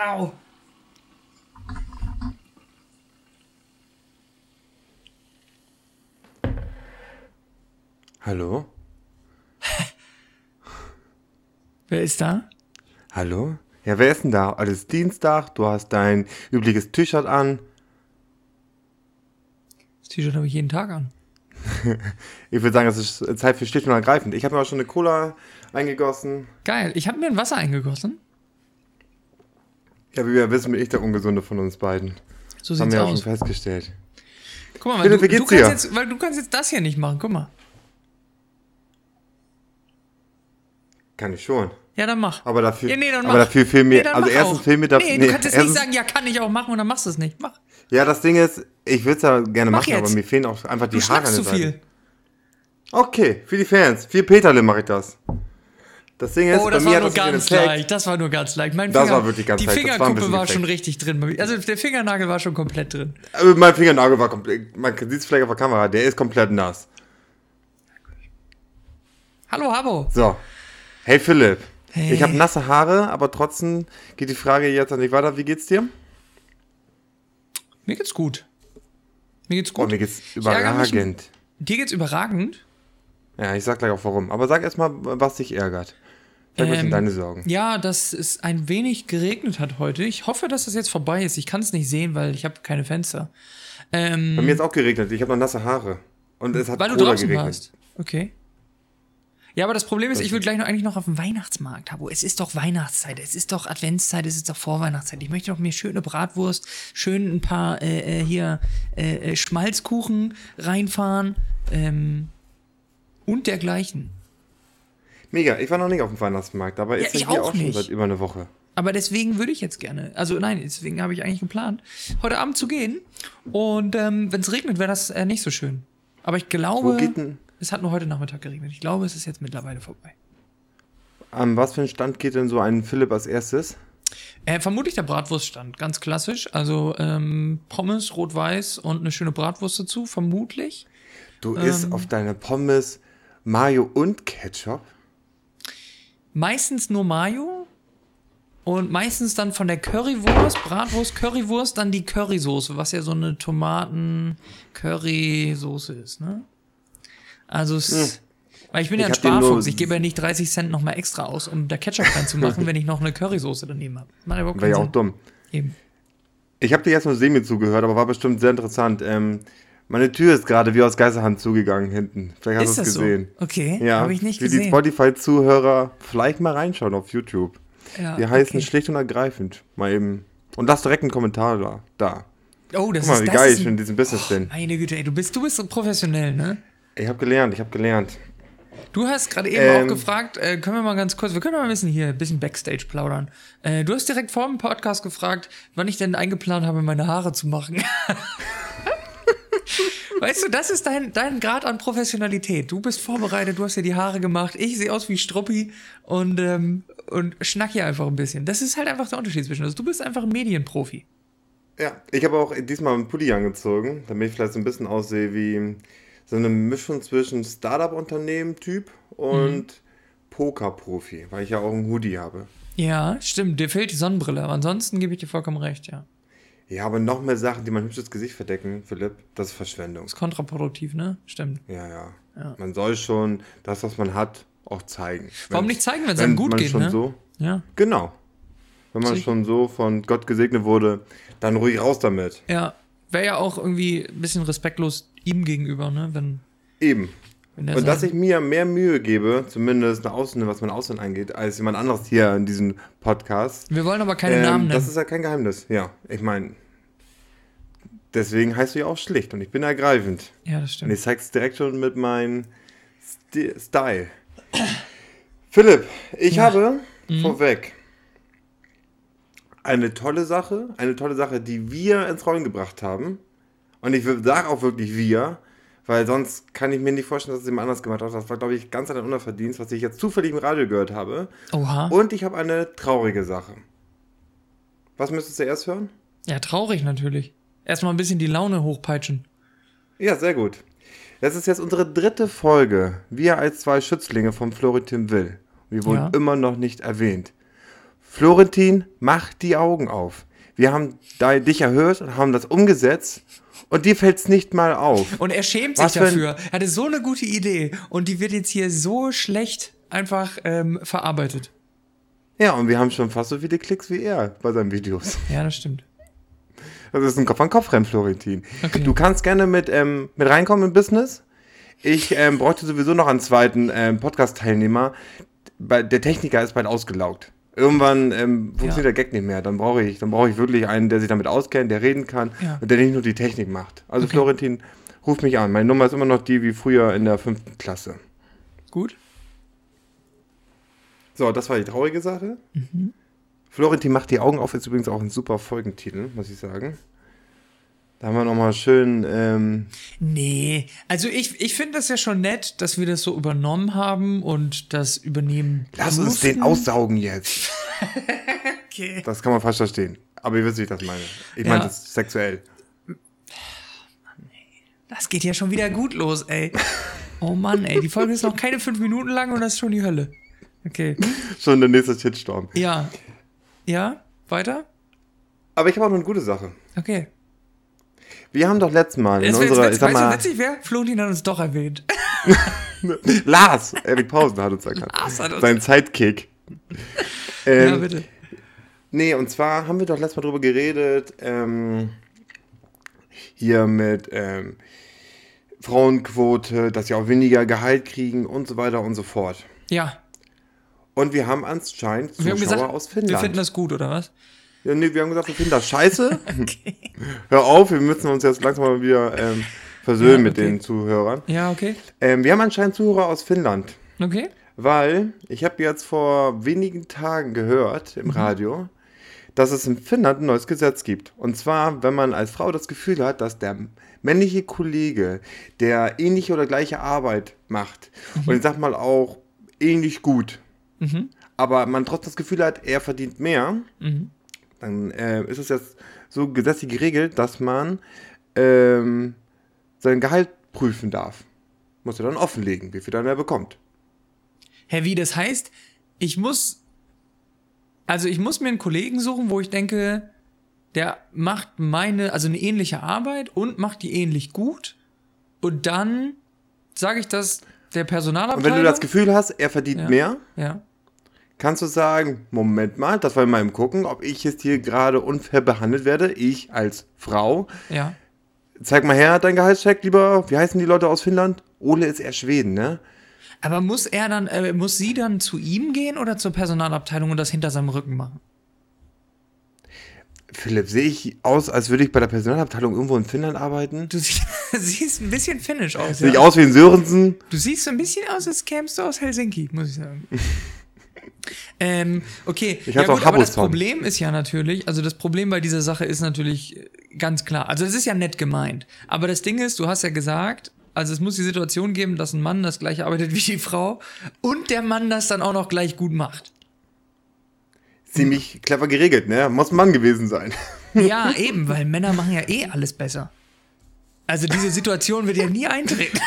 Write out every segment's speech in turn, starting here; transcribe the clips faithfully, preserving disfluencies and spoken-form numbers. Au. Hallo? Wer ist da? Hallo? Ja, wer ist denn da? Alles Dienstag, du hast dein übliches T-Shirt an. Das T-Shirt habe ich jeden Tag an. Ich würde sagen, es ist Zeit für Schlicht und Ergreifend. Ich habe mir auch schon eine Cola eingegossen. Geil, ich habe mir ein Wasser eingegossen. Ja, wie wir wissen, bin ich der Ungesunde von uns beiden. So sieht's aus. Haben wir ja schon festgestellt. Guck mal, weil Philipp, du, wie geht's du kannst dir? Jetzt, weil du kannst jetzt das hier nicht machen, guck mal. Kann ich schon. Ja, dann mach. Aber dafür, ja, nee, dann aber mach. dafür fehlen mir, nee, also erstens fehlen mir... Nee, nee, du kannst jetzt nicht sagen, ja, kann ich auch machen und dann machst du es nicht. Mach. Ja, das Ding ist, ich würde es ja gerne mach machen, jetzt. Aber mir fehlen auch einfach die du Haare an der Seite. Du viel. Okay, für die Fans, für Peterle mache ich das. Das Ding ist, oh, das bei war mir nur ganz leicht. Das war nur ganz leicht. Mein Finger, das war wirklich ganz leicht. Die Fingerkuppe war, war schon richtig drin. Also der Fingernagel war schon komplett drin. Aber mein Fingernagel war komplett. Man sieht es vielleicht auf der Kamera. Der ist komplett nass. Hallo, Habbo. So. Hey, Philipp. Hey. Ich habe nasse Haare, aber trotzdem geht die Frage jetzt an dich weiter. Wie geht's dir? Mir geht's gut. Mir geht's gut. Oh, mir geht's überragend. Dir geht's überragend? Ja, ich sag gleich auch warum. Aber sag erstmal, was dich ärgert. Ähm, deine Sorgen. Ja, dass es ein wenig geregnet hat heute. Ich hoffe, dass das jetzt vorbei ist. Ich kann es nicht sehen, weil ich habe keine Fenster. Ähm, Bei mir ist auch geregnet. Ich habe noch nasse Haare. Und es hat Weil Cola du draußen geregnet. warst. Okay. Ja, aber das Problem ist, das ich will gleich noch eigentlich noch auf den Weihnachtsmarkt. Habbo, es ist doch Weihnachtszeit. Es ist doch Adventszeit. Es ist doch Vorweihnachtszeit. Ich möchte doch mir schöne Bratwurst, schön ein paar äh, hier äh, Schmalzkuchen reinfahren ähm, und dergleichen. Mega, ich war noch nicht auf dem Weihnachtsmarkt, aber ist ja, ja hier auch, auch schon seit über eine Woche. Aber deswegen würde ich jetzt gerne, also nein, deswegen habe ich eigentlich geplant, heute Abend zu gehen. Und ähm, wenn es regnet, wäre das äh, nicht so schön. Aber ich glaube, es hat nur heute Nachmittag geregnet. Ich glaube, es ist jetzt mittlerweile vorbei. An was für einen Stand geht denn so ein Philipp als erstes? Äh, vermutlich der Bratwurststand, ganz klassisch. Also ähm, Pommes, rot-weiß und eine schöne Bratwurst dazu, vermutlich. Du ähm, isst auf deine Pommes Mayo und Ketchup? Meistens nur Mayo und meistens dann von der Currywurst, Bratwurst, Currywurst, dann die Currysoße, was ja so eine Tomaten-Currysoße ist, ne? Also es, hm. weil ich bin ich ja ein Sparfuchs, ich gebe ja nicht dreißig Cent nochmal extra aus, um da Ketchup reinzumachen, wenn ich noch eine Currysoße daneben habe. Wäre ja auch dumm. Eben. Ich habe dir erst nur semi zugehört, aber war bestimmt sehr interessant. Ähm, Meine Tür ist gerade wie aus Geisterhand zugegangen hinten. Vielleicht hast du es gesehen. So? Okay, ja, habe ich nicht gesehen. Für die Spotify-Zuhörer vielleicht mal reinschauen auf YouTube. Ja, die heißen okay. Schlicht und Ergreifend. Mal eben. Und lass direkt einen Kommentar da. da. Oh, das Guck mal, ist, wie das geil ist ich ein... in diesem Business oh, bin. Meine Güte, ey, du bist, du bist so professionell, ne? Ich habe gelernt, ich habe gelernt. Du hast gerade eben ähm, auch gefragt, äh, können wir mal ganz kurz, wir können mal ein bisschen hier, ein bisschen Backstage plaudern. Äh, du hast direkt vor dem Podcast gefragt, wann ich denn eingeplant habe, meine Haare zu machen. Weißt du, das ist dein, dein Grad an Professionalität. Du bist vorbereitet, du hast dir die Haare gemacht, ich sehe aus wie Struppi und, ähm, und schnack hier einfach ein bisschen. Das ist halt einfach der Unterschied zwischen uns. Du bist einfach ein Medienprofi. Ja, ich habe auch diesmal einen Pulli angezogen, damit ich vielleicht so ein bisschen aussehe wie so eine Mischung zwischen Startup-Unternehmen-Typ und mhm. Poker-Profi, weil ich ja auch einen Hoodie habe. Ja, stimmt, dir fehlt die Sonnenbrille, aber ansonsten gebe ich dir vollkommen recht, ja. Ja, aber noch mehr Sachen, die mein hübsches Gesicht verdecken, Philipp, das ist Verschwendung. Das ist kontraproduktiv, ne? Stimmt. Ja, ja, ja. Man soll schon das, was man hat, auch zeigen. Warum wenn, nicht zeigen, wenn es einem gut man geht, schon ne? So, ja. Genau. Wenn man Sie- schon so von Gott gesegnet wurde, dann ruhig raus damit. Ja, wäre ja auch irgendwie ein bisschen respektlos ihm gegenüber, ne? Wenn, Eben. Wenn Und dass ich mir mehr Mühe gebe, zumindest nach außen, was mein Aussehen angeht, als jemand anderes hier in diesem Podcast. Wir wollen aber keine ähm, Namen nennen. Das ist ja kein Geheimnis, ja. Ich meine, deswegen heißt du ja auch schlicht und ich bin ergreifend. Ja, das stimmt. Und ich zeig's direkt schon mit meinem Sti- Style. Philipp, ich ja. habe mhm. vorweg eine tolle Sache, eine tolle Sache, die wir ins Rollen gebracht haben. Und ich sage auch wirklich wir, weil sonst kann ich mir nicht vorstellen, dass es jemand anders gemacht hat. Das war, glaube ich, ganz ein Unverdienst, was ich jetzt zufällig im Radio gehört habe. Oha. Und ich habe eine traurige Sache. Was müsstest du erst hören? Ja, traurig natürlich. Erstmal ein bisschen die Laune hochpeitschen. Ja, sehr gut. Das ist jetzt unsere dritte Folge. Wir als zwei Schützlinge vom Florentin Will. Wir wurden ja. immer noch nicht erwähnt. Florentin, mach die Augen auf. Wir haben dich erhört und haben das umgesetzt. Und dir fällt es nicht mal auf. Und er schämt Was sich dafür. Er hatte so eine gute Idee. Und die wird jetzt hier so schlecht einfach ähm, verarbeitet. Ja, und wir haben schon fast so viele Klicks wie er bei seinen Videos. Ja, das stimmt. Das ist ein Kopf-an-Kopf-Rennen, Florentin. Okay. Du kannst gerne mit, ähm, mit reinkommen im Business. Ich ähm, bräuchte sowieso noch einen zweiten ähm, Podcast-Teilnehmer. Der Techniker ist bald ausgelaugt. Irgendwann ähm, funktioniert ja. der Gag nicht mehr. Dann brauche ich, dann brauche ich wirklich einen, der sich damit auskennt, der reden kann ja. und der nicht nur die Technik macht. Also okay. Florentin, ruf mich an. Meine Nummer ist immer noch die wie früher in der fünften Klasse. Gut. So, das war die traurige Sache. Mhm. Florentin macht die Augen auf, ist übrigens auch ein super Folgentitel, muss ich sagen. Da haben wir nochmal schön... Ähm nee, also ich, ich finde das ja schon nett, dass wir das so übernommen haben und das übernehmen Lass mussten. uns den aussaugen jetzt. Okay. Das kann man fast verstehen. Aber ihr wisst, wie ich das meine. Ich ja. meine das sexuell. Das geht ja schon wieder gut los, ey. Oh Mann, ey, die Folge ist noch keine fünf Minuten lang und das ist schon die Hölle. Okay. Schon der nächste Shitstorm. Ja. Ja, weiter? Aber ich habe auch noch eine gute Sache. Okay. Wir haben doch letztes Mal in unserer... Weißt du, witzig wäre? Florentin hat uns doch erwähnt. Lars, Erik Pausen hat uns erkannt. Lars hat uns Sein Sidekick. ähm, ja, bitte. Nee, und zwar haben wir doch letztes Mal drüber geredet, ähm, hier mit ähm, Frauenquote, dass sie auch weniger Gehalt kriegen und so weiter und so fort. Ja. Und wir haben anscheinend Zuschauer wir haben gesagt, aus Finnland. Wir finden das gut, oder was? Ja, nee, wir haben gesagt, wir finden das scheiße. Okay. Hör auf, wir müssen uns jetzt langsam mal wieder ähm, versöhnen ja, okay. mit den Zuhörern. Ja, okay. Ähm, wir haben anscheinend Zuhörer aus Finnland. Okay. Weil ich habe jetzt vor wenigen Tagen gehört im mhm. Radio, dass es in Finnland ein neues Gesetz gibt. Und zwar, wenn man als Frau das Gefühl hat, dass der männliche Kollege, der ähnliche oder gleiche Arbeit macht mhm. und ich sag mal auch ähnlich gut, mhm. aber man trotzdem das Gefühl hat, er verdient mehr, mhm. dann äh, ist es jetzt so gesetzlich geregelt, dass man ähm, sein Gehalt prüfen darf. Muss er dann offenlegen, wie viel dann er bekommt. Hä, wie das heißt, ich muss, also ich muss mir einen Kollegen suchen, wo ich denke, der macht meine, also eine ähnliche Arbeit und macht die ähnlich gut und dann sage ich das der Personalabteilung. Und wenn du das Gefühl hast, er verdient ja, mehr, ja. kannst du sagen, Moment mal, das war in meinem Gucken, ob ich jetzt hier gerade unfair behandelt werde, ich als Frau. Ja. Zeig mal her, dein Gehaltscheck, lieber, wie heißen die Leute aus Finnland? Ole ist eher Schweden, ne? Aber muss er dann, äh, muss sie dann zu ihm gehen oder zur Personalabteilung und das hinter seinem Rücken machen? Philipp, sehe ich aus, als würde ich bei der Personalabteilung irgendwo in Finnland arbeiten? Du sie- siehst ein bisschen finnisch aus. Sehe ich ja. aus wie ein Sörensen? Du siehst so ein bisschen aus, als kämst du aus Helsinki, muss ich sagen. Ähm, okay, ich ja, gut, auch aber das Problem ist ja natürlich, also das Problem bei dieser Sache ist natürlich ganz klar, also es ist ja nett gemeint, aber das Ding ist, du hast ja gesagt, also es muss die Situation geben, dass ein Mann das gleiche arbeitet wie die Frau und der Mann das dann auch noch gleich gut macht. Ziemlich hm. clever geregelt, ne? Muss ein Mann gewesen sein. Ja, eben, weil Männer machen ja eh alles besser. Also diese Situation wird ja nie eintreten.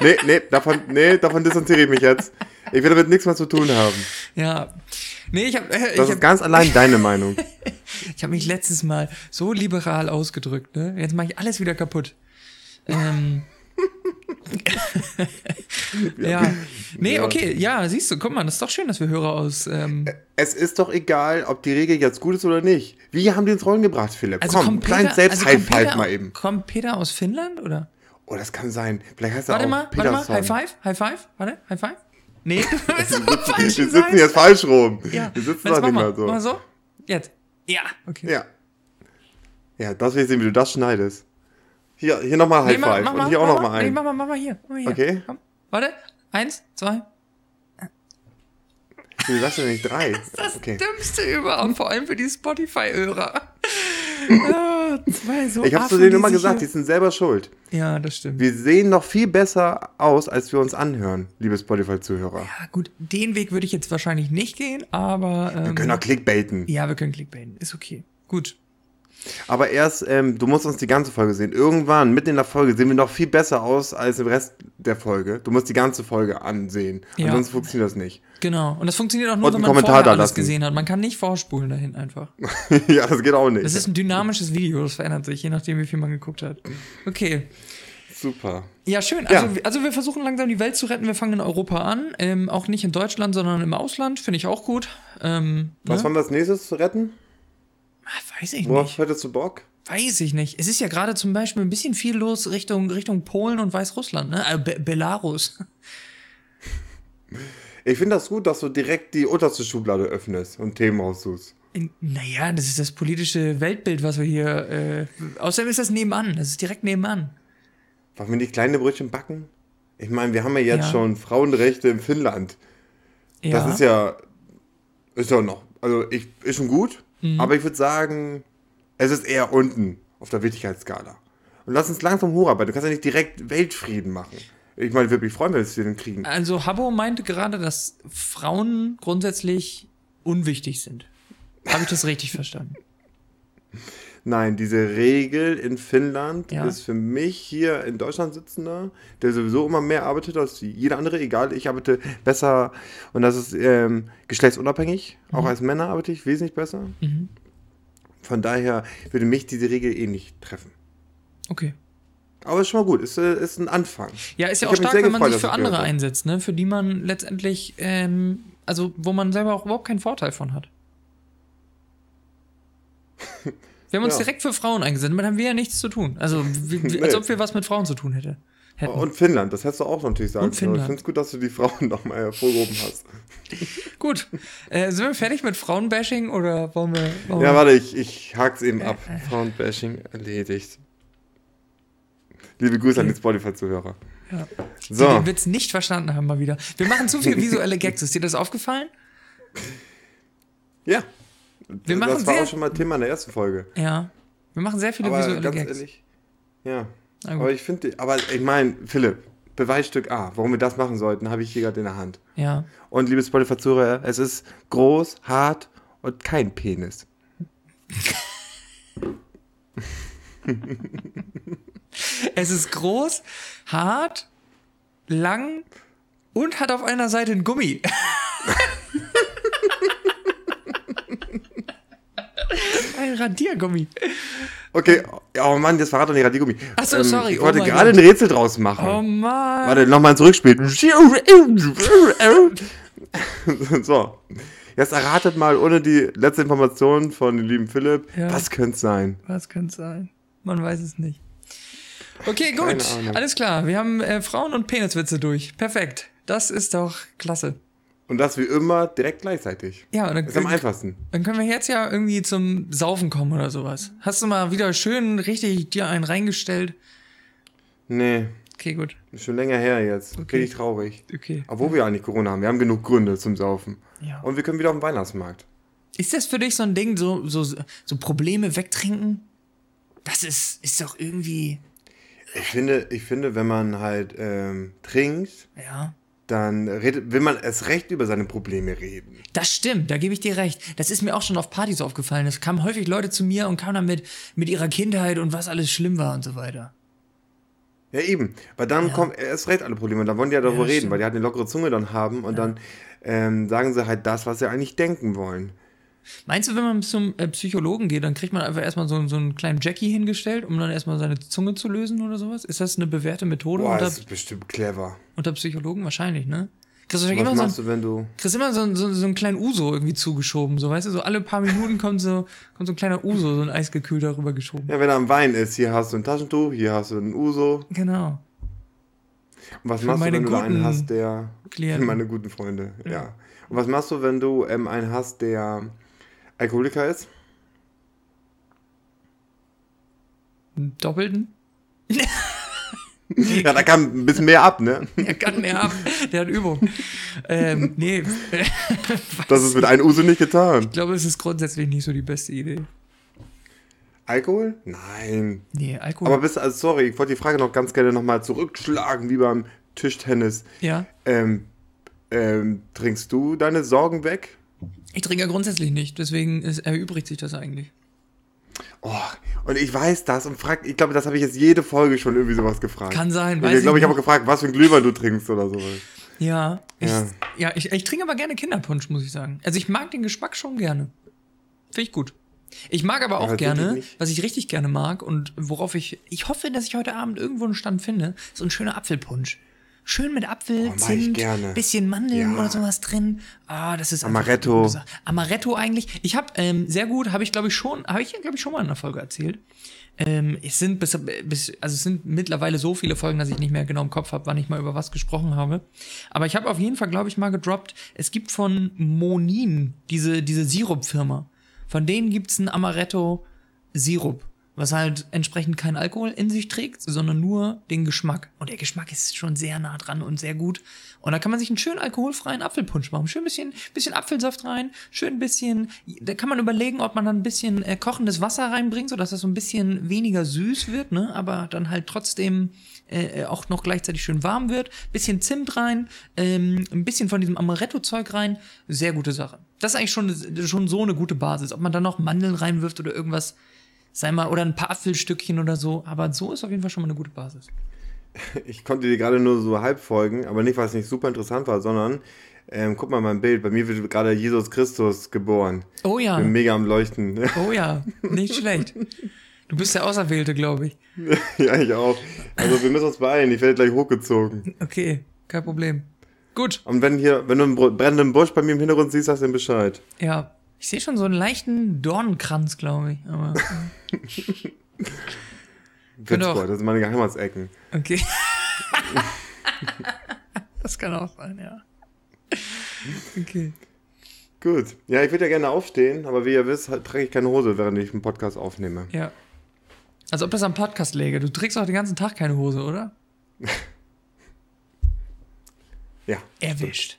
Nee, nee, davon, nee, davon distanziere ich mich jetzt. Ich will damit nichts mehr zu tun haben. Ja. Nee, ich hab, äh, das ich ist hab, ganz allein deine Meinung. Ich habe mich letztes Mal so liberal ausgedrückt, ne? Jetzt mache ich alles wieder kaputt. Ähm. ja. ja. Nee, ja. okay, ja, siehst du, guck mal, das ist doch schön, dass wir Hörer aus... Ähm es ist doch egal, ob die Regel jetzt gut ist oder nicht. Wir haben die ins Rollen gebracht, Philipp. Also komm, klein selbst also High-Five mal eben. Kommt Peter aus Finnland, oder? Oh, das kann sein. Vielleicht heißt er warte auch mal, Peter Warte mal, High-Five, High-Five, warte, High-Five. Nee, du bist auf der falschen Seite. Wir sitzen jetzt falsch rum. Ja. Wir sitzen doch nicht mal so. Mach mal so. Jetzt. Ja, okay. Ja, ja das will ich sehen, wie du das schneidest. Hier, hier nochmal High nee, Five. Und hier mach, auch nochmal ein. Nee, mach mal, mach mal hier. Mach mal hier. Okay. Komm. Warte. Eins, zwei. Wie sagst du denn nicht drei? Das ist das okay. Dümmste überhaupt. Vor allem für die Spotify-Hörer. Ja, zwei so ich hab's zu denen immer gesagt, die sind selber schuld. Ja, das stimmt. Wir sehen noch viel besser aus, als wir uns anhören, liebe Spotify-Zuhörer. Ja, gut, den Weg würde ich jetzt wahrscheinlich nicht gehen, aber... Ähm, wir können auch clickbaiten. Ja, wir können clickbaiten, ist okay. Gut. Aber erst, ähm, du musst uns die ganze Folge sehen. Irgendwann, mitten in der Folge, sehen wir noch viel besser aus als im Rest der Folge. Du musst die ganze Folge ansehen. Ja. Ansonsten funktioniert das nicht. Genau. Und das funktioniert auch nur, und wenn man vorher alles gesehen hat. Man kann nicht vorspulen dahin einfach. Ja, das geht auch nicht. Das ist ein dynamisches Video, das verändert sich, je nachdem, wie viel man geguckt hat. Okay. Super. Ja, schön. Also, ja. also wir versuchen langsam die Welt zu retten. Wir fangen in Europa an. Ähm, auch nicht in Deutschland, sondern im Ausland. Finde ich auch gut. Ähm, Was ne? haben wir als nächstes zu retten? Weiß ich nicht. Worauf hättest du Bock? Weiß ich nicht. Es ist ja gerade zum Beispiel ein bisschen viel los Richtung, Richtung Polen und Weißrussland, ne? Also Be- Belarus. Ich finde das gut, dass du direkt die unterste Schublade öffnest und Themen aussuchst. Naja, das ist das politische Weltbild, was wir hier... Äh, außerdem ist das nebenan. Das ist direkt nebenan. Wollen wir nicht kleine Brötchen backen? Ich meine, wir haben ja jetzt ja. schon Frauenrechte in Finnland. Ja. Das ist ja... Ist ja noch... Also, ich, ist schon gut. Aber ich würde sagen, es ist eher unten auf der Wichtigkeitsskala. Und lass uns langsam hocharbeiten. Du kannst ja nicht direkt Weltfrieden machen. Ich meine, würde mich freuen, wenn wir den kriegen. Also Habbo meinte gerade, dass Frauen grundsätzlich unwichtig sind. Habe ich das richtig verstanden? Nein, diese Regel in Finnland ja. ist für mich hier in Deutschland sitzender, der sowieso immer mehr arbeitet als jeder andere, egal, ich arbeite besser und das ist ähm, geschlechtsunabhängig, mhm. auch als Männer arbeite ich wesentlich besser. Mhm. Von daher würde mich diese Regel eh nicht treffen. Okay. Aber ist schon mal gut, ist, ist ein Anfang. Ja, ist ja auch stark, wenn man sich für andere einsetzt, ne? Für die man letztendlich, ähm, also wo man selber auch überhaupt keinen Vorteil von hat. Wir haben uns ja. direkt für Frauen eingesetzt, damit haben wir ja nichts zu tun. Also, wie, nee. als ob wir was mit Frauen zu tun hätten. Und Finnland, das hättest du auch natürlich sagen können. Ich finde es gut, dass du die Frauen nochmal hervorgehoben hast. Gut. Äh, sind wir fertig mit Frauenbashing oder wollen wir... Wollen ja, warte, ich, ich hake es eben ab. Frauenbashing erledigt. Liebe Grüße okay. an die Spotify-Zuhörer. Ja. So. Die den Witz nicht verstanden haben mal wieder. Wir machen zu viele visuelle Gags. Ist dir das aufgefallen? Ja. Wir das machen war sehr, auch schon mal Thema in der ersten Folge. Ja, wir machen sehr viele aber visuelle ganz Gags. Ehrlich, ja, aber ich finde, aber ich meine, Philipp, Beweisstück A, warum wir das machen sollten, habe ich hier gerade in der Hand. Ja. Und liebe Spotify-Zuhörer, es ist groß, hart und kein Penis. Es ist groß, hart, lang und hat auf einer Seite ein Gummi. Ein Radiergummi. Okay, oh Mann, das verrat doch nicht Radiergummi. Achso, ähm, sorry. Ich wollte oh gerade Gott. ein Rätsel draus machen. Oh Mann. Warte, nochmal zurückspielen. So. Jetzt erratet mal ohne die letzte Information von dem lieben Philipp. Ja. Was könnte es sein? Was könnte es sein? Man weiß es nicht. Okay, gut. Alles klar. Wir haben äh, Frauen- und Peniswitze durch. Perfekt. Das ist doch klasse. Und das wie immer direkt gleichzeitig. Ja, und dann, ist am einfachsten. Dann können wir jetzt ja irgendwie zum Saufen kommen oder sowas. Hast du mal wieder schön richtig dir einen reingestellt? Nee. Okay, gut. Ist schon länger her jetzt. Okay. Richtig traurig. Okay. Obwohl wir ja nicht Corona haben. Wir haben genug Gründe zum Saufen. Ja. Und wir können wieder auf den Weihnachtsmarkt. Ist das für dich so ein Ding, so, so, so Probleme wegtrinken? Das ist, ist doch irgendwie... Ich finde, ich finde, wenn man halt ähm, trinkt... Ja. Dann redet, will man erst recht über seine Probleme reden. Das stimmt, da gebe ich dir recht. Das ist mir auch schon auf Partys aufgefallen. Es kamen häufig Leute zu mir und kamen dann mit, mit ihrer Kindheit und was alles schlimm war und so weiter. Ja, eben. Weil dann ja. kommen erst recht alle Probleme. Dann wollen die ja darüber ja, reden, stimmt. weil die halt eine lockere Zunge dann haben. Und ja. dann ähm, sagen sie halt das, was sie eigentlich denken wollen. Meinst du, wenn man zum äh, Psychologen geht, dann kriegt man einfach erstmal so, so einen kleinen Jackie hingestellt, um dann erstmal seine Zunge zu lösen oder sowas? Ist das eine bewährte Methode? Boah, unter, das ist bestimmt clever. Unter Psychologen wahrscheinlich, ne? Kriegst du Was immer machst so ein, du, wenn du... Kriegst immer so, so, so einen kleinen Uso irgendwie zugeschoben, so, weißt du? So alle paar Minuten kommt so, kommt so ein kleiner Uso, so ein Eisgekühlter darüber geschoben. Ja, wenn er am Wein ist, hier hast du ein Taschentuch, hier hast du einen Uso. Genau. Und was Für machst du, wenn du einen hast, der... Klienten. Meine guten Freunde, ja. ja. Und was machst du, wenn du ähm, einen hast, der Alkoholiker ist? Einen Doppelten? Ja, da kann ein bisschen mehr ab, ne? Er kann mehr ab, der hat Übung. ähm, nee. Das ist mit einem Uso nicht getan. Ich glaube, es ist grundsätzlich nicht so die beste Idee. Alkohol? Nein. Nee, Alkohol. Aber bist du, also sorry, ich wollte die Frage noch ganz gerne nochmal zurückschlagen, wie beim Tischtennis. Ja. Ähm, ähm, trinkst du deine Sorgen weg? Ich trinke ja grundsätzlich nicht, deswegen ist, erübrigt sich das eigentlich. Oh, und ich weiß das und frag, ich glaube, das habe ich jetzt jede Folge schon irgendwie sowas gefragt. Kann sein, weiß ich. Ich glaube, ich habe gefragt, was für ein Glühwein du trinkst oder sowas. Ja, ich, ja. ja ich, ich trinke aber gerne Kinderpunsch, muss ich sagen. Also ich mag den Geschmack schon gerne. Finde ich gut. Ich mag aber auch ja, gerne, was ich richtig gerne mag und worauf ich, ich hoffe, dass ich heute Abend irgendwo einen Stand finde, so ein schöner Apfelpunsch. Schön mit Apfel, oh, Zimt, bisschen Mandeln ja. oder sowas drin. Ah, das ist Amaretto. Amaretto eigentlich. Ich habe ähm, sehr gut, habe ich glaube ich schon, habe ich glaube ich schon mal in einer Folge erzählt. Ähm, es sind bis, bis, also es sind mittlerweile so viele Folgen, dass ich nicht mehr genau im Kopf habe, wann ich mal über was gesprochen habe. Aber ich habe auf jeden Fall, glaube ich, mal gedroppt. Es gibt von Monin diese diese Sirup-Firma. Von denen gibt's einen Amaretto-Sirup, was halt entsprechend keinen Alkohol in sich trägt, sondern nur den Geschmack. Und der Geschmack ist schon sehr nah dran und sehr gut. Und da kann man sich einen schönen alkoholfreien Apfelpunsch machen. Schön ein bisschen, bisschen Apfelsaft rein, schön ein bisschen, da kann man überlegen, ob man dann ein bisschen äh, kochendes Wasser reinbringt, sodass das so ein bisschen weniger süß wird, ne? Aber dann halt trotzdem äh, auch noch gleichzeitig schön warm wird. Bisschen Zimt rein, ähm, ein bisschen von diesem Amaretto-Zeug rein. Sehr gute Sache. Das ist eigentlich schon, schon so eine gute Basis. Ob man dann noch Mandeln reinwirft oder irgendwas, sei mal, oder ein paar Apfelstückchen oder so, aber so ist auf jeden Fall schon mal eine gute Basis. Ich konnte dir gerade nur so halb folgen, aber nicht, weil es nicht super interessant war, sondern, ähm, guck mal mein Bild, bei mir wird gerade Jesus Christus geboren. Oh ja. Bin mega am Leuchten. Oh ja, nicht schlecht. Du bist der Auserwählte, glaube ich. Ja, ich auch. Also wir müssen uns beeilen, ich werde gleich hochgezogen. Okay, kein Problem. Gut. Und wenn hier, wenn du einen brennenden Busch bei mir im Hintergrund siehst, sagst du Bescheid. Ja. Ich sehe schon so einen leichten Dornenkranz, glaube ich. Aber Witzbold, das sind meine Geheimratsecken. Okay. Das kann auch sein, ja. Okay. Gut. Ja, ich würde ja gerne aufstehen, aber wie ihr wisst, trage ich keine Hose, während ich einen Podcast aufnehme. Ja. Also ob das am Podcast läge. Du trägst auch den ganzen Tag keine Hose, oder? Ja. Erwischt.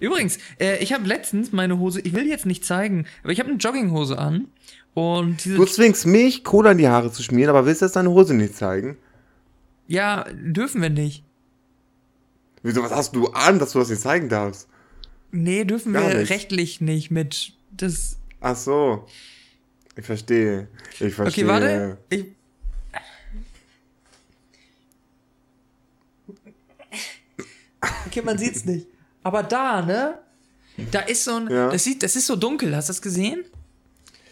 Übrigens, äh, ich habe letztens meine Hose, ich will jetzt nicht zeigen, aber ich habe eine Jogginghose an. Und diese du zwingst mich, Cola in die Haare zu schmieren, aber willst du jetzt deine Hose nicht zeigen? Ja, dürfen wir nicht. Wieso, was hast du an, dass du das nicht zeigen darfst? Nee, dürfen Gar wir nicht. Rechtlich nicht mit. Das. Ach so. Ich verstehe. Ich verstehe. Okay, warte. Ich okay, man sieht's nicht. Aber da, ne? Da ist so ein. Ja. Das, sieht, das ist so dunkel, hast du das gesehen?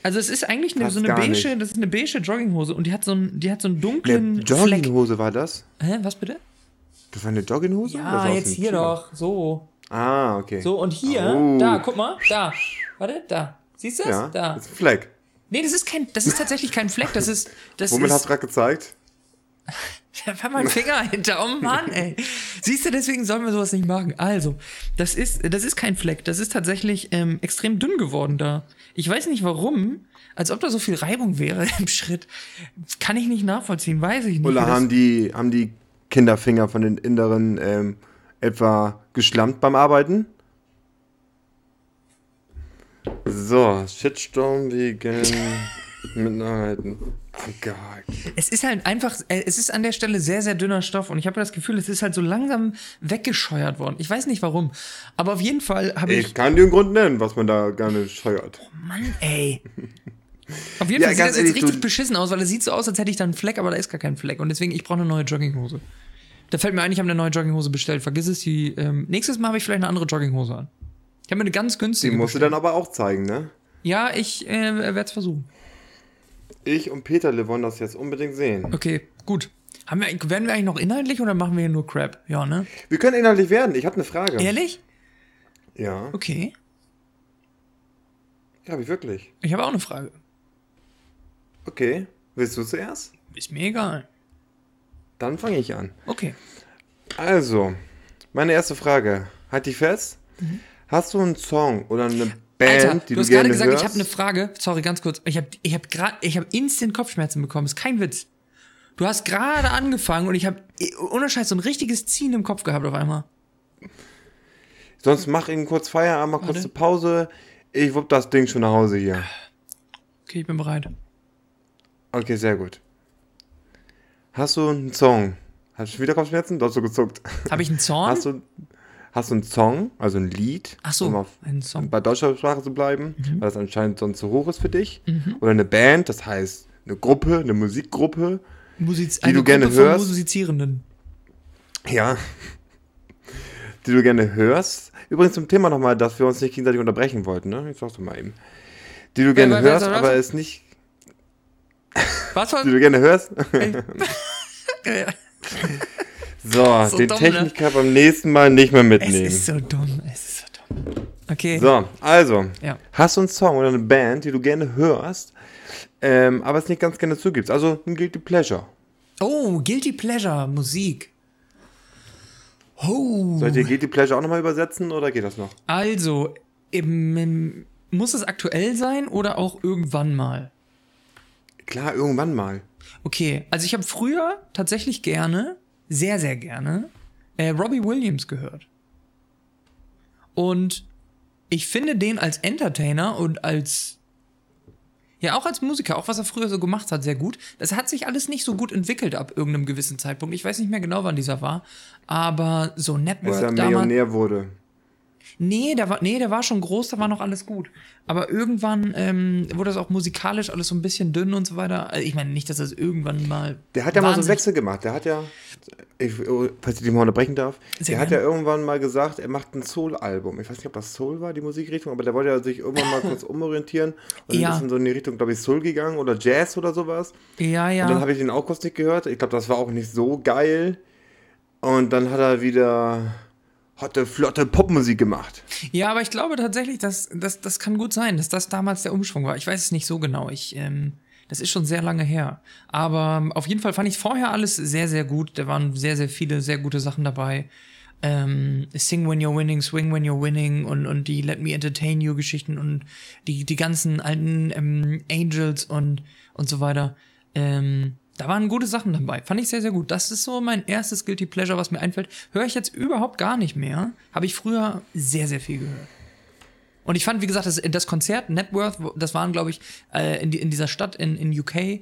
Also, es ist eigentlich eine, so eine beige, nicht. Das ist eine beige Jogginghose und die hat so einen, die hat so einen dunklen. Eine Jogginghose Fleck. War das? Hä? Was bitte? Das war eine Jogginghose? Ja, jetzt hier Tier? Doch. So. Ah, okay. So, und hier, oh. Da, guck mal, da. Warte, da. Siehst du das? Ja, da. Das ist ein Fleck. Nee, das ist kein. Das ist tatsächlich kein Fleck. Das ist. Das Womit ist, hast du gerade gezeigt? Da war mein Finger hinter. Oh Mann, ey. Siehst du, deswegen sollen wir sowas nicht machen. Also, das ist, das ist kein Fleck. Das ist tatsächlich ähm, extrem dünn geworden da. Ich weiß nicht warum. Als ob da so viel Reibung wäre im Schritt. Kann ich nicht nachvollziehen, weiß ich nicht. Oder haben die, haben die Kinderfinger von den Inneren ähm, etwa geschlampt beim Arbeiten? So, Shitstorm wegen Minderheiten. Oh Gott. Es ist halt einfach, es ist an der Stelle sehr, sehr dünner Stoff und ich habe das Gefühl, es ist halt so langsam weggescheuert worden. Ich weiß nicht warum, aber auf jeden Fall habe ich... Ich kann den Grund nennen, was man da gerne scheuert. Oh Mann, ey. Auf jeden Fall ja, sieht das ehrlich, jetzt richtig beschissen aus, weil es sieht so aus, als hätte ich da einen Fleck, aber da ist gar kein Fleck und deswegen, ich brauche eine neue Jogginghose. Da fällt mir ein, ich habe eine neue Jogginghose bestellt, vergiss es, die... Ähm, nächstes Mal habe ich vielleicht eine andere Jogginghose an. Ich habe mir eine ganz günstige. Die musst bestellt. Du dann aber auch zeigen, ne? Ja, ich äh, werde es versuchen. Ich und Peterle wollen das jetzt unbedingt sehen. Okay, gut. Haben wir, werden wir eigentlich noch inhaltlich oder machen wir hier nur Crap? Ja, ne? Wir können inhaltlich werden. Ich habe eine Frage. Ehrlich? Ja. Okay. Ja, habe ich wirklich. Ich habe auch eine Frage. Okay. Willst du zuerst? Ist mir egal. Dann fange ich an. Okay. Also, meine erste Frage. Halt dich fest. Mhm. Hast du einen Song oder eine... Band, Alter, die du, du hast gerade gesagt, hörst. Ich habe eine Frage. Sorry, ganz kurz. Ich habe ich hab gerade ich habe instant Kopfschmerzen bekommen. Ist kein Witz. Du hast gerade angefangen und ich habe ohne Scheiß so ein richtiges Ziehen im Kopf gehabt auf einmal. Sonst mach eben kurz Feierabend, mach Warte. Kurz eine Pause. Ich wupp das Ding schon nach Hause hier. Okay, ich bin bereit. Okay, sehr gut. Hast du einen Song? Hast du wieder Kopfschmerzen? Du hast so gezuckt. Habe ich einen Song? Hast du hast du einen Song, also ein Lied, Ach so, um auf, einen Song. bei deutscher Sprache zu bleiben, mhm. weil das anscheinend sonst zu hoch ist für dich. Mhm. Oder eine Band, das heißt eine Gruppe, eine Musikgruppe, Musiz- die eine du Gruppe gerne hörst. Von Musizierenden. Ja, die du gerne hörst. Übrigens zum Thema nochmal, dass wir uns nicht gegenseitig unterbrechen wollten, ne? Jetzt sagst du mal eben. Die du gerne ja, hörst, was? aber es nicht... Was? Die du gerne hörst. Hey. So, so den dumm, Techniker ne? beim nächsten Mal nicht mehr mitnehmen. Es ist so dumm, es ist so dumm. Okay. So, also, ja. hast du einen Song oder eine Band, die du gerne hörst, ähm, aber es nicht ganz gerne zugibst? Also ein Guilty Pleasure. Oh, Guilty Pleasure, Musik. Oh. Soll ich dir Guilty Pleasure auch nochmal übersetzen oder geht das noch? Also, im, im, muss es aktuell sein oder auch irgendwann mal? Klar, irgendwann mal. Okay, also ich habe früher tatsächlich gerne, sehr, sehr gerne, äh, Robbie Williams gehört. Und ich finde den als Entertainer und als, ja auch als Musiker, auch was er früher so gemacht hat, sehr gut. Das hat sich alles nicht so gut entwickelt ab irgendeinem gewissen Zeitpunkt. Ich weiß nicht mehr genau, wann dieser war, aber so Network damals... Als er Millionär wurde. Nee der, war, nee, der war schon groß, da war noch alles gut. Aber irgendwann ähm, wurde das auch musikalisch alles so ein bisschen dünn und so weiter. Also ich meine nicht, dass das irgendwann mal... Der hat ja mal so einen Wechsel gemacht. Der hat ja, ich, falls ich dich mal unterbrechen darf, Sehr der gerne. hat ja irgendwann mal gesagt, er macht ein Soul-Album. Ich weiß nicht, ob das Soul war, die Musikrichtung, aber der wollte ja sich irgendwann mal kurz umorientieren. Und ja. Dann ist in so in die Richtung, glaube ich, Soul gegangen oder Jazz oder sowas. Ja, ja. Und dann habe ich den auch kurz nicht gehört. Ich glaube, das war auch nicht so geil. Und dann hat er wieder... hatte flotte Popmusik gemacht. Ja, aber ich glaube tatsächlich, dass, dass das kann gut sein, dass das damals der Umschwung war. Ich weiß es nicht so genau. Ich, ähm, das ist schon sehr lange her. Aber auf jeden Fall fand ich vorher alles sehr, sehr gut. Da waren sehr, sehr viele sehr gute Sachen dabei. Ähm, Sing When You're Winning, Swing When You're Winning und, und die Let Me Entertain You Geschichten und die, die ganzen alten ähm, Angels und, und so weiter. Ähm, Da waren gute Sachen dabei. Fand ich sehr, sehr gut. Das ist so mein erstes Guilty Pleasure, was mir einfällt. Höre ich jetzt überhaupt gar nicht mehr. Habe ich früher sehr, sehr viel gehört. Und ich fand, wie gesagt, das, das Konzert Networth, das waren, glaube ich, in, in dieser Stadt in, in U K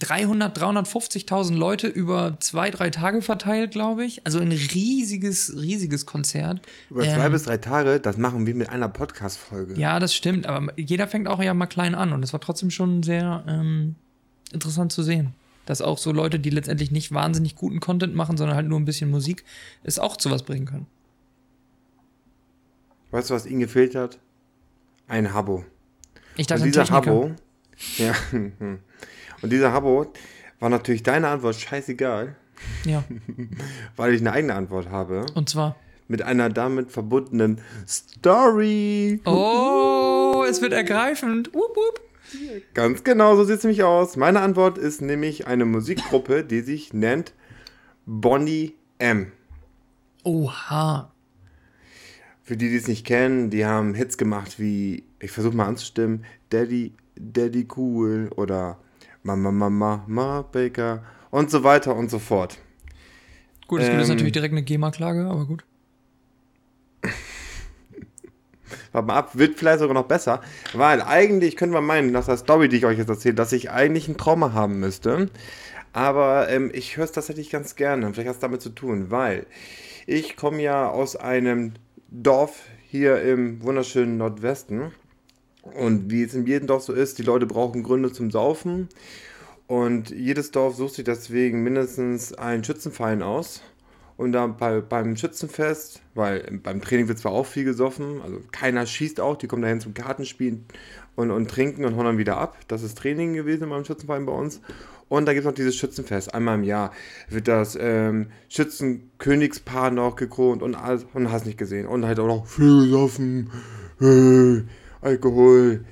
dreihundert-, dreihundertfünfzigtausend Leute über zwei, drei Tage verteilt, glaube ich. Also ein riesiges, riesiges Konzert. Über zwei ähm, bis drei Tage, das machen wir mit einer Podcast-Folge. Ja, das stimmt. Aber jeder fängt auch ja mal klein an. Und es war trotzdem schon sehr ähm, interessant zu sehen. Dass auch so Leute, die letztendlich nicht wahnsinnig guten Content machen, sondern halt nur ein bisschen Musik, es auch zu was bringen können. Weißt du, was ihnen gefehlt hat? Ein Habbo. Ich dachte, ein Techniker. Habbo, ja. Und dieser Habbo war natürlich deine Antwort scheißegal. Ja. Weil ich eine eigene Antwort habe. Und zwar? Mit einer damit verbundenen Story. Oh, es wird ergreifend. Wupp, wupp. Ganz genau, so sieht es nämlich aus. Meine Antwort ist nämlich eine Musikgruppe, die sich nennt Boney M. Oha. Für die, die es nicht kennen, die haben Hits gemacht wie, ich versuche mal anzustimmen, Daddy, Daddy Cool oder Mama, Mama, Mama, Baker und so weiter und so fort. Gut, es gibt ähm, jetzt natürlich direkt eine GEMA-Klage, aber gut. Warte mal ab, wird vielleicht sogar noch besser, weil eigentlich können wir meinen, nach der Story, die ich euch jetzt erzähle, dass ich eigentlich ein Trauma haben müsste, aber ähm, ich höre es tatsächlich ganz gerne und vielleicht hat es damit zu tun, weil ich komme ja aus einem Dorf hier im wunderschönen Nordwesten und wie es in jedem Dorf so ist, die Leute brauchen Gründe zum Saufen und jedes Dorf sucht sich deswegen mindestens einen Schützenverein aus. Und dann bei, beim Schützenfest, weil beim Training wird zwar auch viel gesoffen, also keiner schießt auch, die kommen dahin zum Kartenspielen und, und trinken und hauen dann wieder ab. Das ist Training gewesen beim Schützenverein bei uns. Und da gibt es noch dieses Schützenfest. Einmal im Jahr wird das ähm, Schützenkönigspaar noch gekrönt und alles, und hast nicht gesehen. Und halt auch noch viel gesoffen, äh, Alkohol.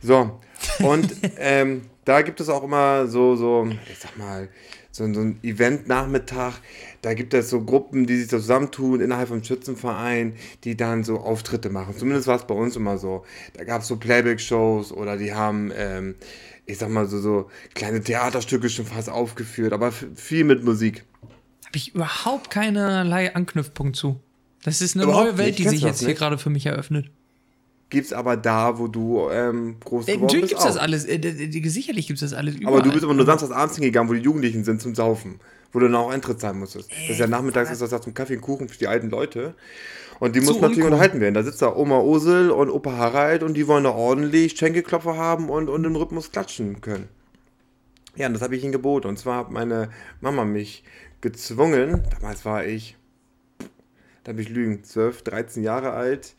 So, und ähm, da gibt es auch immer so, so, ich sag mal, so, so ein Event-Nachmittag, da gibt es so Gruppen, die sich da zusammentun innerhalb vom Schützenverein, die dann so Auftritte machen. Zumindest war es bei uns immer so. Da gab es so Playback-Shows oder die haben, ähm, ich sag mal, so, so kleine Theaterstücke schon fast aufgeführt, aber f- viel mit Musik. Habe ich überhaupt keinerlei Anknüpfpunkt zu. Das ist eine überhaupt neue Welt, die sich jetzt nicht hier gerade für mich eröffnet. Gibt's aber da, wo du ähm, groß geworden bist. Natürlich gibt's auch das alles. Äh, d- d- sicherlich gibt's das alles überall. Aber du bist immer nur samstagsabends hingegangen, wo die Jugendlichen sind zum Saufen. wo du dann auch Eintritt zahlen musstest. Ey, das ist ja nachmittags, ist das ja zum Kaffee und Kuchen für die alten Leute. Und die mussten natürlich unterhalten werden. Da sitzt da Oma Ursel und Opa Harald und die wollen da ordentlich Schenkelklopfer haben und, und im Rhythmus klatschen können. Ja, und das habe ich ihnen geboten. Und zwar hat meine Mama mich gezwungen, damals war ich, da habe ich lügen, zwölf, dreizehn Jahre alt,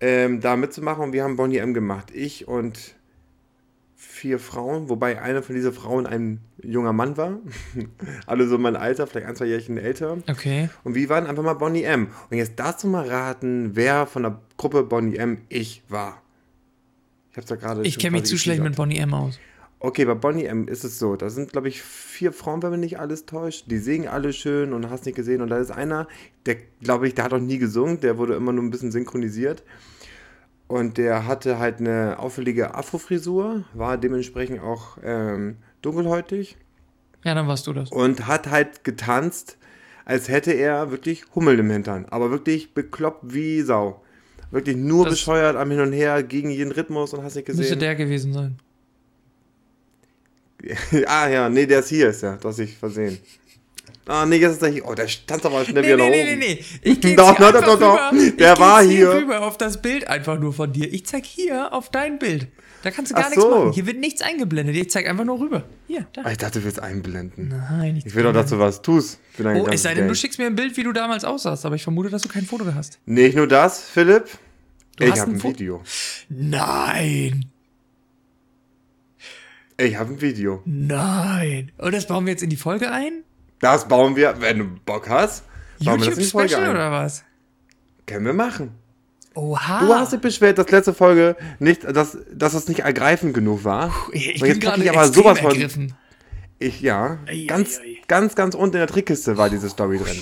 ähm, da mitzumachen. Und wir haben Boney M. gemacht. Ich und vier Frauen, wobei eine von diesen Frauen ein junger Mann war. Alle so mein Alter, vielleicht ein, zwei Jährchen älter. Okay. Und wir waren einfach mal Boney M. Und jetzt darfst du mal raten, wer von der Gruppe Boney M. ich war. Ich hab's da gerade. Ich kenne mich zu schlecht mit Boney M. aus. Okay, bei Boney M. ist es so, da sind, glaube ich, vier Frauen, wenn mich nicht alles täuscht, die singen alle schön und hast nicht gesehen. Und da ist einer, der, glaube ich, der hat auch nie gesungen, der wurde immer nur ein bisschen synchronisiert. Und der hatte halt eine auffällige Afrofrisur, war dementsprechend auch ähm, dunkelhäutig. Ja, dann warst du das. Und hat halt getanzt, als hätte er wirklich Hummel im Hintern, aber wirklich bekloppt wie Sau. Wirklich nur das bescheuert am Hin und Her, gegen jeden Rhythmus und hast nicht gesehen. Müsste der gewesen sein. Ah ja, nee, der ist hier, ist ja, das hab ich versehen. Ah nee, jetzt ist er hier. Oh, der tanzt aber schnell nee, wieder nee, nach oben. Nee, nee, nee, ich geh doch, doch, doch, doch, doch. Der ich war hier. Ich rüber auf das Bild einfach nur von dir. Ich zeig hier auf dein Bild. Da kannst du gar Ach nichts so. machen. Hier wird nichts eingeblendet. Ich zeig einfach nur rüber. Hier, da. Ich dachte, du willst einblenden. Nein, ich, ich will doch, dass du was tust. Oh, es sei denn, du schickst mir ein Bild, wie du damals aussahst. Aber ich vermute, dass du kein Foto hast. Nicht nur das, Philipp. Du ich hast hab ein, ein Video. Nein. Ich habe ein Video. Nein. Und das bauen wir jetzt in die Folge ein? Das bauen wir, wenn du Bock hast. Bauen YouTube wir das in die Folge Special ein. Oder was? Können wir machen. Oha. Du hast dich beschwert, dass letzte Folge nicht, dass, dass es nicht ergreifend genug war. Puh, ich Und jetzt bin gerade ich aber extrem sowas von, ergriffen. Ich, ja, ei, ganz, ei, ei. ganz, ganz unten in der Trickkiste war diese Story drin.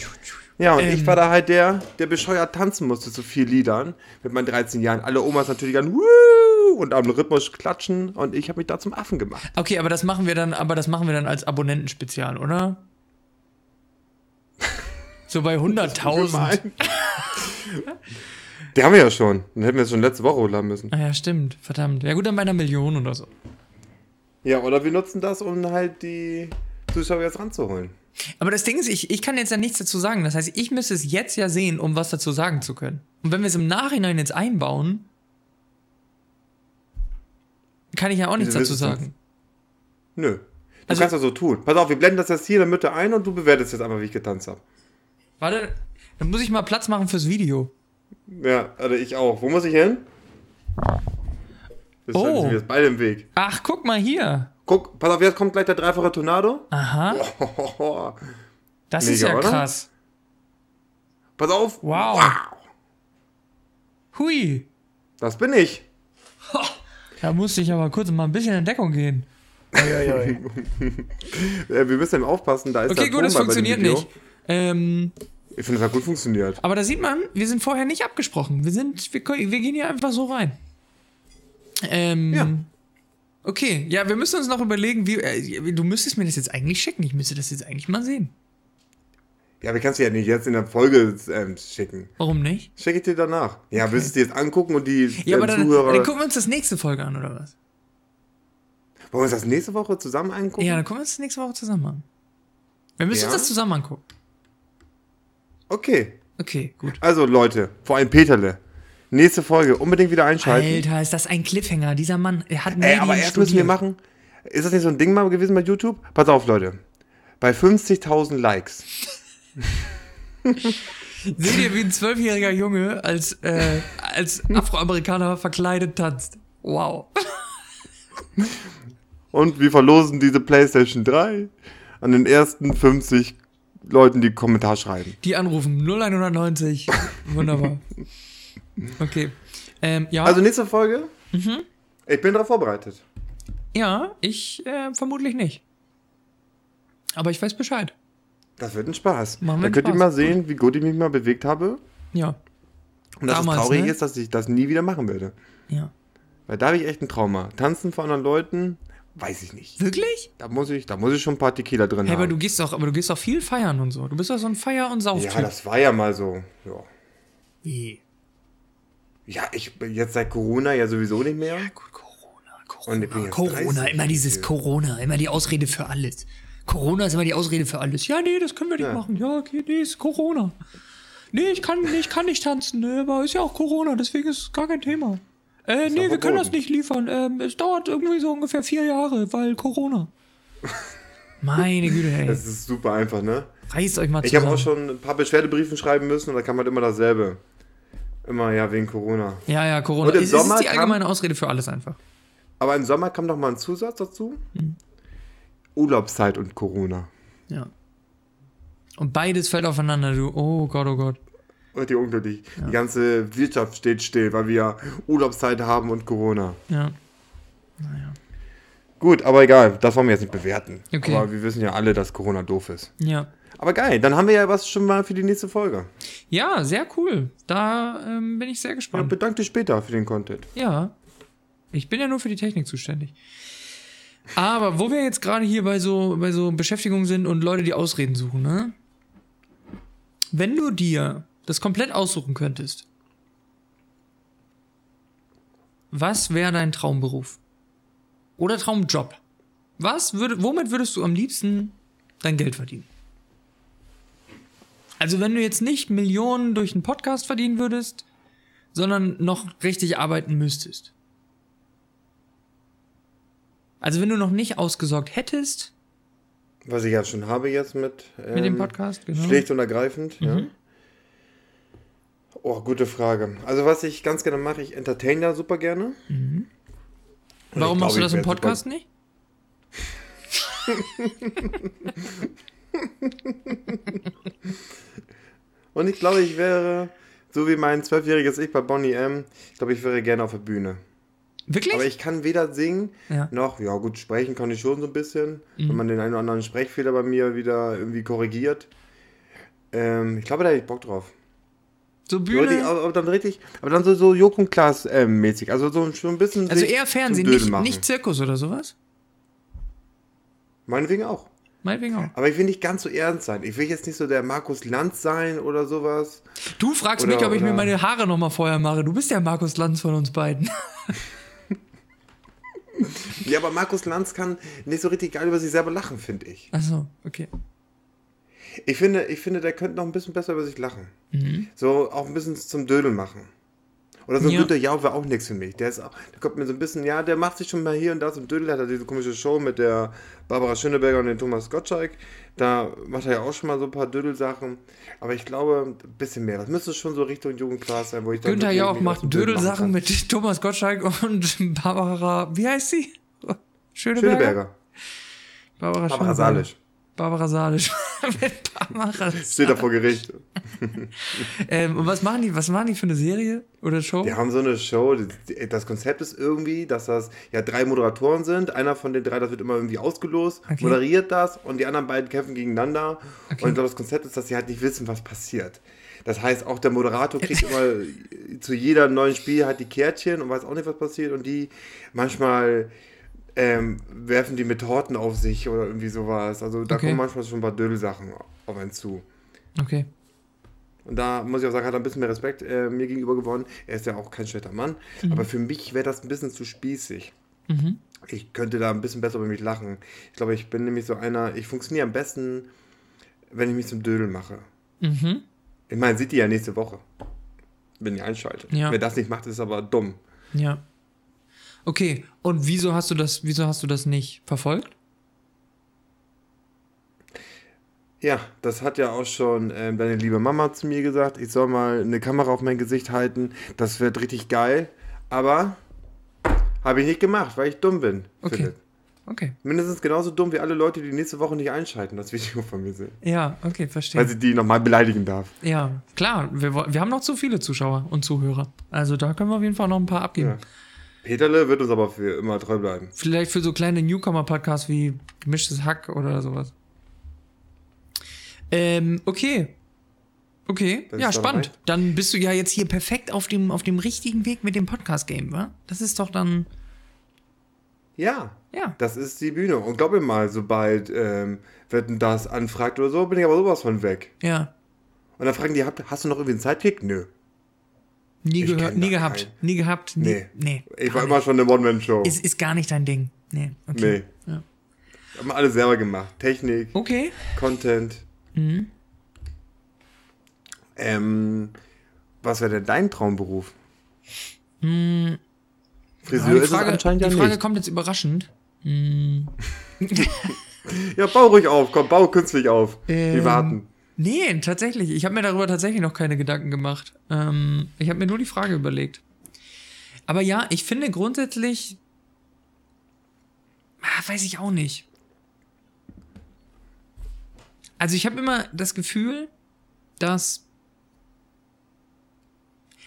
Ja, und ähm. ich war da halt der, der bescheuert tanzen musste zu vier Liedern mit meinen dreizehn Jahren. Alle Omas natürlich an Wuh! Und am Rhythmus klatschen und ich habe mich da zum Affen gemacht. Okay, aber das machen wir dann, aber das machen wir dann als Abonnentenspezial, oder? So bei hunderttausend. Die haben wir ja schon. Dann hätten wir es schon letzte Woche hochladen müssen. Ah ja, stimmt. Verdammt. Ja gut, dann bei einer Million oder so. Ja, oder wir nutzen das, um halt die Zuschauer jetzt ranzuholen. Aber das Ding ist, ich, ich kann jetzt ja nichts dazu sagen. Das heißt, ich müsste es jetzt ja sehen, um was dazu sagen zu können. Und wenn wir es im Nachhinein jetzt einbauen, kann ich ja auch nichts dazu sagen. Das? Nö. Du also, kannst das so tun. Pass auf, wir blenden das jetzt hier in der Mitte ein und du bewertest jetzt einfach, wie ich getanzt habe. Warte, dann muss ich mal Platz machen fürs Video. Ja, also ich auch. Wo muss ich hin? Das oh. sind wir jetzt beide im Weg. Ach, guck mal hier. Guck, pass auf, jetzt kommt gleich der dreifache Tornado. Aha. Oh. Das Mega, ist ja oder? krass. Pass auf. Wow. wow. Hui. Das bin ich. Da musste ich aber kurz mal ein bisschen in Deckung gehen. Wir müssen eben aufpassen, da ist okay, der gut, das funktioniert nicht. Ähm, ich finde, das hat gut funktioniert. Aber da sieht man, wir sind vorher nicht abgesprochen. Wir sind, wir, wir gehen hier einfach so rein. Ähm, ja. Okay, ja, wir müssen uns noch überlegen, wie, äh, du müsstest mir das jetzt eigentlich schicken. Ich müsste das jetzt eigentlich mal sehen. Ja, aber ich kann es dir ja nicht jetzt in der Folge ähm, schicken. Warum nicht? Schicke ich dir danach. Ja, okay. Willst du dir jetzt angucken und die ja, aber dann, Zuhörer... dann gucken wir uns das nächste Folge an, oder was? Wollen wir uns das nächste Woche zusammen angucken? Ja, dann gucken wir uns das nächste Woche zusammen an. Wir müssen ja. uns das zusammen angucken. Okay. Okay, gut. Also Leute, vor allem Peterle. Nächste Folge, unbedingt wieder einschalten. Alter, ist das ein Cliffhanger. Dieser Mann hat einen Ey, aber erst müssen wir machen. Ist das nicht so ein Ding mal gewesen bei YouTube? Pass auf, Leute. Bei fünfzigtausend Likes. Seht ihr, wie ein zwölfjähriger Junge als, äh, als Afroamerikaner verkleidet tanzt. Wow. Und wir verlosen diese PlayStation drei an den ersten fünfzig Leuten, die Kommentar schreiben. Die anrufen. null eins neun null. Wunderbar. Okay. Ähm, ja. Also nächste Folge. Mhm. Ich bin darauf vorbereitet. Ja, ich äh, vermutlich nicht. Aber ich weiß Bescheid. Das wird ein Spaß. Machen wir Dann könnt Spaß. ihr mal sehen, gut. wie gut ich mich mal bewegt habe. Ja. Und dass Damals, es traurig ne? ist, dass ich das nie wieder machen werde. Ja. Weil da habe ich echt ein Trauma. Tanzen vor anderen Leuten... Weiß ich nicht. Wirklich? Da muss ich, da muss ich schon ein paar Tequila drin hey, haben. Aber du gehst doch, aber du gehst doch viel feiern und so. Du bist doch so ein Feier- und Sauftyp. Ja, das war ja mal so. Ja. Wie? Ja, ich bin jetzt seit Corona ja sowieso nicht mehr. Ja, gut, Corona, Corona. Und ich bin jetzt Corona, dreißig, immer dieses Corona, immer die Ausrede für alles. Corona ist immer die Ausrede für alles. Ja, nee, das können wir nicht ja. machen. Ja, okay, nee, ist Corona. Nee, ich kann, ich kann nicht tanzen, ne, aber ist ja auch Corona, deswegen ist es gar kein Thema. Äh, nee, wir können das nicht liefern. Ähm, es dauert irgendwie so ungefähr vier Jahre, weil Corona. Meine Güte, ey. Das ist super einfach, ne? Reißt euch mal zusammen. Ich habe auch schon ein paar Beschwerdebriefen schreiben müssen und da kam halt immer dasselbe. Immer, ja, wegen Corona. Ja, ja, Corona. Und im es Sommer ist die allgemeine kam, Ausrede für alles einfach. Aber im Sommer kam noch mal ein Zusatz dazu. Hm. Urlaubszeit und Corona. Ja. Und beides fällt aufeinander, du. Oh Gott, oh Gott. Richtig unglücklich. Ja. Die ganze Wirtschaft steht still, weil wir Urlaubszeit haben und Corona. Ja. Naja. Gut, aber egal. Das wollen wir jetzt nicht bewerten. Okay. Aber wir wissen ja alle, dass Corona doof ist. Ja. Aber geil, dann haben wir ja was schon mal für die nächste Folge. Ja, sehr cool. Da ähm, bin ich sehr gespannt. Und bedanke dich später für den Content. Ja. Ich bin ja nur für die Technik zuständig. Aber wo wir jetzt gerade hier bei so, bei so Beschäftigungen sind und Leute, die Ausreden suchen, ne? Wenn du dir das komplett aussuchen könntest, was wäre dein Traumberuf? Oder Traumjob? Was würde, womit würdest du am liebsten dein Geld verdienen? Also wenn du jetzt nicht Millionen durch einen Podcast verdienen würdest, sondern noch richtig arbeiten müsstest. Also wenn du noch nicht ausgesorgt hättest. Was ich ja schon habe jetzt mit, ähm, mit dem Podcast, genau. Schlicht und ergreifend, mhm. ja. Oh, gute Frage. Also was ich ganz gerne mache, ich entertain ja super gerne. Mhm. Warum machst du das im Podcast super... nicht? Und ich glaube, ich wäre, so wie mein zwölfjähriges Ich bei Boney M., ich glaube, ich wäre gerne auf der Bühne. Wirklich? Aber ich kann weder singen, ja. noch, ja gut, sprechen kann ich schon so ein bisschen, mhm. wenn man den einen oder anderen Sprechfehler bei mir wieder irgendwie korrigiert. Ähm, ich glaube, da hätte ich Bock drauf. So Bühne? Ja, aber dann richtig, aber dann so, so Joko und Klaas äh, mäßig, also so schon ein bisschen. Also eher Fernsehen, nicht, nicht Zirkus oder sowas? Meinetwegen auch. Meinetwegen auch. Aber ich will nicht ganz so ernst sein. Ich will jetzt nicht so der Markus Lanz sein oder sowas. Du fragst oder, mich, ob ich oder... mir meine Haare nochmal vorher mache. Du bist der Markus Lanz von uns beiden. Ja, aber Markus Lanz kann nicht so richtig geil über sich selber lachen, finde ich. Ach so, okay. Ich finde, ich finde, der könnte noch ein bisschen besser über sich lachen. Mhm. So auch ein bisschen zum Dödel machen. Oder so ein ja. Günter Jauch wäre auch nichts für mich. Der ist auch, der kommt mir so ein bisschen, ja, der macht sich schon mal hier und da zum Dödel. Hat er diese komische Show mit der Barbara Schöneberger und dem Thomas Gottschalk. Da macht er ja auch schon mal so ein paar Dödelsachen. Aber ich glaube, ein bisschen mehr. Das müsste schon so Richtung Jugendklasse sein, wo ich dann... Günter Jauch macht Dödelsachen mit Thomas Gottschalk und Barbara... Wie heißt sie? Schöneberger? Schöneberger. Barbara, Barbara Salisch. Barbara Salisch. Steht da vor Gericht. ähm, und was machen die? Was machen die für eine Serie oder Show? Die haben so eine Show. Das Konzept ist irgendwie, dass das ja drei Moderatoren sind. Einer von den drei, das wird immer irgendwie ausgelost, okay. moderiert das und die anderen beiden kämpfen gegeneinander. Okay. Und ich glaube, das Konzept ist, dass sie halt nicht wissen, was passiert. Das heißt, auch der Moderator kriegt immer zu jeder neuen Spiel halt die Kärtchen und weiß auch nicht, was passiert. Und die manchmal... Ähm, werfen die mit Torten auf sich oder irgendwie sowas. Also da okay. kommen manchmal schon ein paar Dödelsachen auf einen zu. Okay. Und da muss ich auch sagen, hat er ein bisschen mehr Respekt äh, mir gegenüber gewonnen. Er ist ja auch kein schlechter Mann. Mhm. Aber für mich wäre das ein bisschen zu spießig. Mhm. Ich könnte da ein bisschen besser über mich lachen. Ich glaube, ich bin nämlich so einer, ich funktioniere am besten, wenn ich mich zum Dödel mache. Mhm. Ich meine, seht ihr ja nächste Woche, wenn ihr einschaltet. Ja. Wer das nicht macht, ist aber dumm. Ja. Okay, und wieso hast du das, wieso hast du das nicht verfolgt? Ja, das hat ja auch schon äh, deine liebe Mama zu mir gesagt, ich soll mal eine Kamera auf mein Gesicht halten, das wird richtig geil, aber habe ich nicht gemacht, weil ich dumm bin. Okay. Philipp. Okay. Mindestens genauso dumm wie alle Leute, die nächste Woche nicht einschalten, das Video von mir sehen. Ja, okay, verstehe. Weil sie die nochmal beleidigen darf. Ja, klar, wir, wir haben noch zu viele Zuschauer und Zuhörer, also da können wir auf jeden Fall noch ein paar abgeben. Ja. Peterle wird uns aber für immer treu bleiben. Vielleicht für so kleine Newcomer-Podcasts wie Gemischtes Hack oder sowas. Ähm, okay. Okay, ja, spannend. Dann bist du ja jetzt hier perfekt auf dem, auf dem richtigen Weg mit dem Podcast-Game, wa? Das ist doch dann... Ja, ja, das ist die Bühne. Und glaub mir mal, sobald ähm, Wetten das anfragt oder so, bin ich aber sowas von weg. Ja. Und dann fragen die, hast du noch irgendwie einen Sidekick? Nö. Nie, gehör- nie, gehabt, nie gehabt, nie gehabt. Nee. nee. Ich war nicht. Immer schon eine One-Man-Show. Ist, ist gar nicht dein Ding. Nee. Okay. Nee. Ja. Haben alles selber gemacht. Technik, okay. Content. Mhm. Ähm, was wäre denn dein Traumberuf? Mhm. Friseur ja, ist Frage, es anscheinend ja nicht. Die Frage nicht. Kommt jetzt überraschend. Mhm. Ja, bau ruhig auf. Komm, bau künstlich auf. Ähm, Wir warten. Nee, tatsächlich. Ich habe mir darüber tatsächlich noch keine Gedanken gemacht. Ähm, ich habe mir nur die Frage überlegt. Aber ja, ich finde grundsätzlich... Ah, weiß ich auch nicht. Also ich habe immer das Gefühl, dass...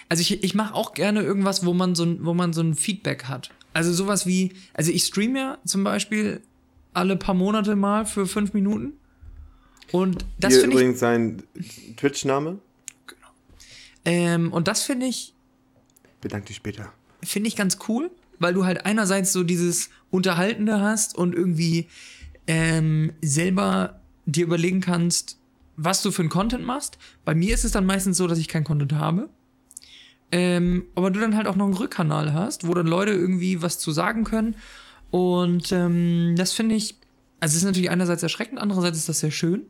Also ich, ich mache auch gerne irgendwas, wo man so ein, wo man so ein Feedback hat. Also sowas wie... Also ich streame ja zum Beispiel alle paar Monate mal für fünf Minuten. Und das finde ich... übrigens sein Twitch-Name. Genau. Ähm, und das finde ich... Bedank dich später. Finde ich ganz cool, weil du halt einerseits so dieses Unterhaltende hast und irgendwie ähm, selber dir überlegen kannst, was du für einen Content machst. Bei mir ist es dann meistens so, dass ich keinen Content habe. Ähm, aber du dann halt auch noch einen Rückkanal hast, wo dann Leute irgendwie was zu sagen können. Und ähm, das finde ich, also es ist natürlich einerseits erschreckend, andererseits ist das sehr schön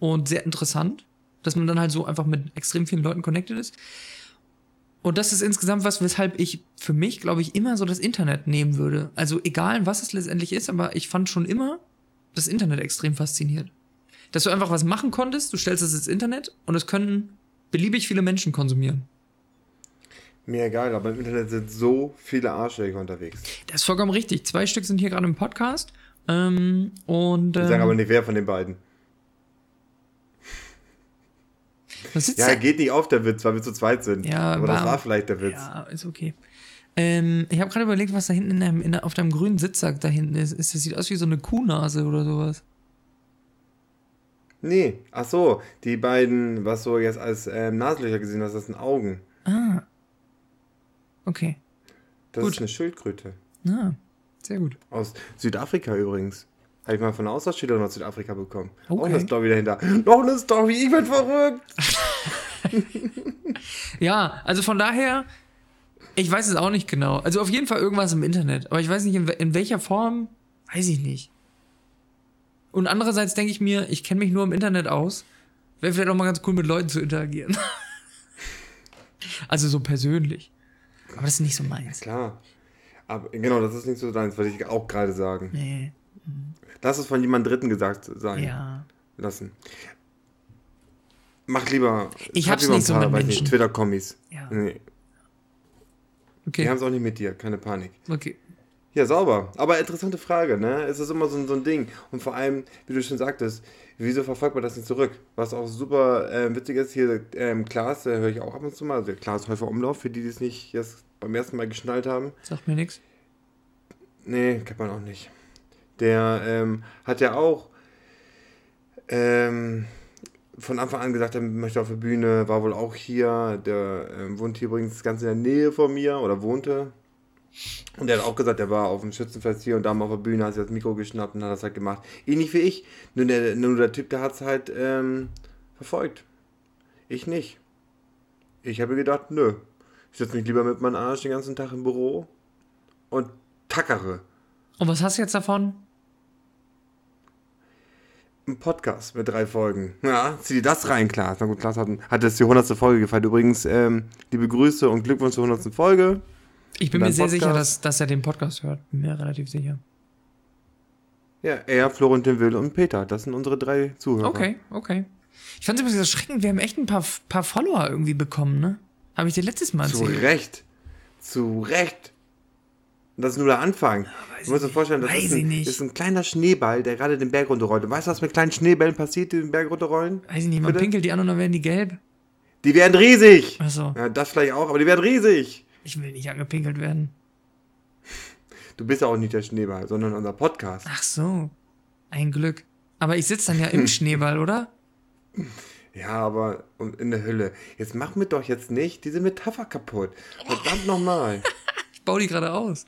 und sehr interessant, dass man dann halt so einfach mit extrem vielen Leuten connected ist. Und das ist insgesamt was, weshalb ich für mich, glaube ich, immer so das Internet nehmen würde. Also egal, was es letztendlich ist, aber ich fand schon immer das Internet extrem faszinierend. Dass du einfach was machen konntest, du stellst es ins Internet und es können beliebig viele Menschen konsumieren. Mir egal, aber im Internet sind so viele Arschlöcher unterwegs. Das ist vollkommen richtig. Zwei Stück sind hier gerade im Podcast. Ähm, und, ähm, ich sage aber nicht, wer von den beiden. Ja, da? Geht nicht auf, der Witz, weil wir zu zweit sind. Ja, aber war, das war vielleicht der Witz. Ja, ist okay. Ähm, ich habe gerade überlegt, was da hinten in deinem, in der, auf deinem grünen Sitzsack da hinten ist. ist. Das sieht aus wie so eine Kuhnase oder sowas. Nee, ach so. Die beiden, was du jetzt als ähm, Nasenlöcher gesehen hast, das sind Augen. Ah. Okay. Das gut. Ist eine Schildkröte. Ah, sehr gut. Aus Südafrika übrigens. Habe ich mal von einer Austauschschülerin aus Südafrika bekommen. Okay. Auch eine Story dahinter. Noch eine Story, ich bin verrückt. Ja, also von daher, ich weiß es auch nicht genau. Also auf jeden Fall irgendwas im Internet. Aber ich weiß nicht, in, in welcher Form, weiß ich nicht. Und andererseits denke ich mir, ich kenne mich nur im Internet aus. Wäre vielleicht auch mal ganz cool, mit Leuten zu interagieren. Also so persönlich. Aber das ist nicht so meins. Ja, klar. Aber genau, das ist nicht so deins, wollte ich auch gerade sagen. Nee. Lass es von jemand Dritten gesagt sein. Ja. Lassen. Mach lieber. Ich hab's lieber nicht ein paar, so mit Menschen. Twitter-Kommis. Ja. Nee. Okay. Die haben's auch nicht mit dir, keine Panik. Okay. Ja, sauber. Aber interessante Frage, ne? Es ist immer so, so ein Ding. Und vor allem, wie du schon sagtest, wieso verfolgt man das nicht zurück? Was auch super äh, witzig ist, hier ähm, Klaas, der höre ich auch ab und zu mal, also der Klaas Heufer-Umlauf, für die, die es nicht jetzt beim ersten Mal geschnallt haben. Sagt mir nichts. Nee, kennt man auch nicht. Der ähm, hat ja auch ähm, von Anfang an gesagt, er möchte auf der Bühne, war wohl auch hier, der ähm, wohnt hier übrigens ganz in der Nähe von mir oder wohnte. Und der hat auch gesagt, er war auf dem Schützenfest hier und da mal auf der Bühne, hat sich das Mikro geschnappt und hat das halt gemacht. Ähnlich wie ich, nur der, nur der Typ, der hat es halt ähm, verfolgt. Ich nicht. Ich habe gedacht, nö, ich setze mich lieber mit meinem Arsch den ganzen Tag im Büro und tackere. Und was hast du jetzt davon? Ein Podcast mit drei Folgen. Ja, zieh dir das rein, Klaas. Na gut, Klaas hat, hat das die hundertste Folge gefeiert. Übrigens, ähm, liebe Grüße und Glückwunsch zur hundertsten Folge. Ich bin mir sehr Podcast. sicher, dass, dass er den Podcast hört. Bin mir relativ sicher. Ja, er, Florentin Will und Peter. Das sind unsere drei Zuhörer. Okay, okay. Ich fand es übrigens erschreckend. Wir haben echt ein paar, paar Follower irgendwie bekommen, ne? Habe ich dir letztes Mal erzählt. Zu Recht. Zu Recht. Das ist nur der Anfang. Du musst dir vorstellen, das ist ein, ist ein kleiner Schneeball, der gerade den Berg runterrollt. Und weißt du, was mit kleinen Schneebällen passiert, die den Berg runterrollen? Weiß ich nicht, man Bitte? Pinkelt die an und dann werden die gelb. Die werden riesig. Ach so. Ja, das vielleicht auch, aber die werden riesig. Ich will nicht angepinkelt werden. Du bist ja auch nicht der Schneeball, sondern unser Podcast. Ach so, ein Glück. Aber ich sitze dann ja im Schneeball, oder? Ja, aber in der Hülle. Jetzt mach mir doch jetzt nicht diese Metapher kaputt. Verdammt nochmal. Bau die gerade aus.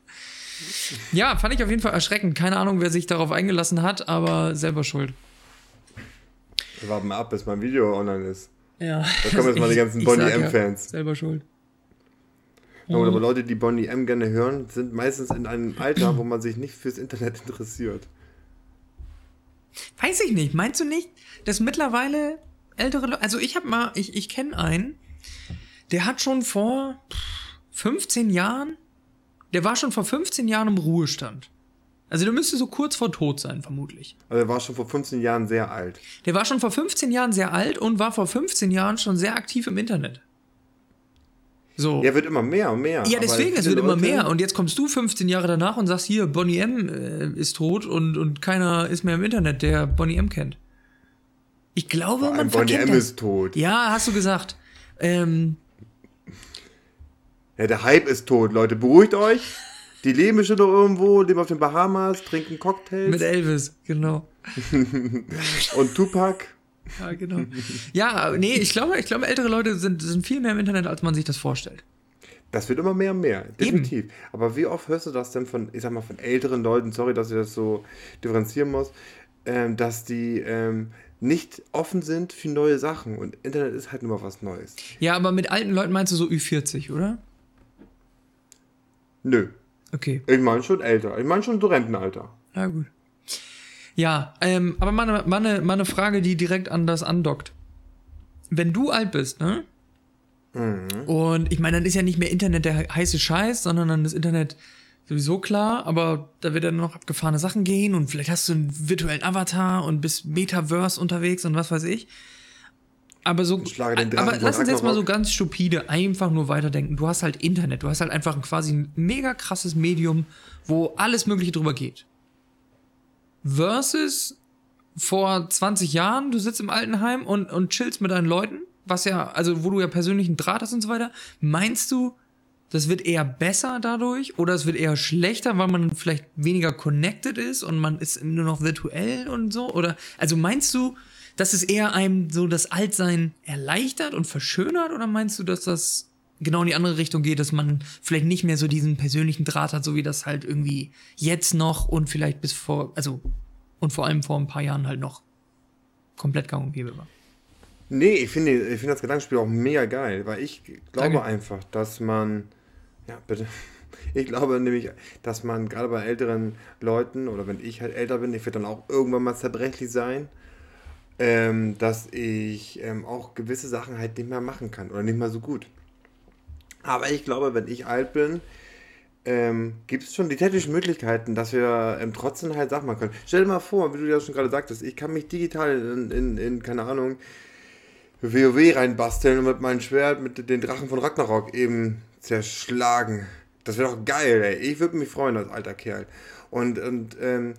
Ja, fand ich auf jeden Fall erschreckend. Keine Ahnung, wer sich darauf eingelassen hat, aber selber schuld. Wir warten mal ab, bis mein Video online ist. Ja. Da kommen jetzt mal ich, die ganzen Boney M. Fans. Ja, selber schuld. Ja, aber Leute, die Boney M. gerne hören, sind meistens in einem Alter, wo man sich nicht fürs Internet interessiert. Weiß ich nicht. Meinst du nicht, dass mittlerweile ältere Leute... Also ich habe mal... Ich, ich kenne einen, der hat schon vor fünfzehn Jahren... Der war schon vor fünfzehn Jahren im Ruhestand. Also der müsste so kurz vor Tod sein, vermutlich. Also der war schon vor fünfzehn Jahren sehr alt. Der war schon vor fünfzehn Jahren sehr alt und war vor fünfzehn Jahren schon sehr aktiv im Internet. So. Der wird immer mehr und mehr. Ja, deswegen, es wird Leute immer mehr. Und jetzt kommst du fünfzehn Jahre danach und sagst, hier, Boney M. ist tot und, und keiner ist mehr im Internet, der Boney M. kennt. Ich glaube, man verkennt das. Boney M. ist tot. Ja, hast du gesagt. Ähm... Ja, der Hype ist tot, Leute. Beruhigt euch. Die leben schon noch irgendwo, leben auf den Bahamas, trinken Cocktails. Mit Elvis, genau. Und Tupac. Ja, genau. Ja, nee, ich glaube, ich glaube, ältere Leute sind, sind viel mehr im Internet, als man sich das vorstellt. Das wird immer mehr und mehr, definitiv. Eben. Aber wie oft hörst du das denn von, ich sag mal, von älteren Leuten, sorry, dass ich das so differenzieren muss, ähm, dass die... Ähm, nicht offen sind für neue Sachen. Und Internet ist halt nur mal was Neues. Ja, aber mit alten Leuten meinst du so Ü vierzig, oder? Nö. Okay. Ich meine schon älter. Ich meine schon so Rentenalter. Na gut. Ja, ähm, aber mal eine, mal eine Frage, die direkt an das andockt. Wenn du alt bist, ne? Mhm. Und ich meine, dann ist ja nicht mehr Internet der heiße Scheiß, sondern dann ist Internet sowieso klar, aber da wird dann noch abgefahrene Sachen gehen und vielleicht hast du einen virtuellen Avatar und bist Metaverse unterwegs und was weiß ich. Aber so, aber lass uns jetzt mal so ganz stupide einfach nur weiterdenken. Du hast halt Internet, du hast halt einfach quasi ein mega krasses Medium, wo alles Mögliche drüber geht. Versus vor zwanzig Jahren, du sitzt im Altenheim und, und chillst mit deinen Leuten, was ja, also wo du ja persönlichen Draht hast und so weiter. Meinst du, das wird eher besser dadurch oder es wird eher schlechter, weil man vielleicht weniger connected ist und man ist nur noch virtuell und so? Oder also meinst du, dass es eher einem so das Altsein erleichtert und verschönert oder meinst du, dass das genau in die andere Richtung geht, dass man vielleicht nicht mehr so diesen persönlichen Draht hat, so wie das halt irgendwie jetzt noch und vielleicht bis vor, also und vor allem vor ein paar Jahren halt noch komplett gang und gäbe war? Nee, ich finde ich finde das Gedankenspiel auch mega geil, weil ich glaube Danke. einfach, dass man... Ja, bitte. Ich glaube nämlich, dass man gerade bei älteren Leuten, oder wenn ich halt älter bin, ich werde dann auch irgendwann mal zerbrechlich sein, ähm, dass ich ähm, auch gewisse Sachen halt nicht mehr machen kann oder nicht mehr so gut. Aber ich glaube, wenn ich alt bin, ähm, gibt es schon die technischen Möglichkeiten, dass wir ähm, trotzdem halt Sachen machen können. Stell dir mal vor, wie du ja schon gerade sagtest, ich kann mich digital in, in, in keine Ahnung, WoW reinbasteln und mit meinem Schwert mit den Drachen von Ragnarok eben zerschlagen. Das wäre doch geil, ey. Ich würde mich freuen als alter Kerl. Und, und ähm,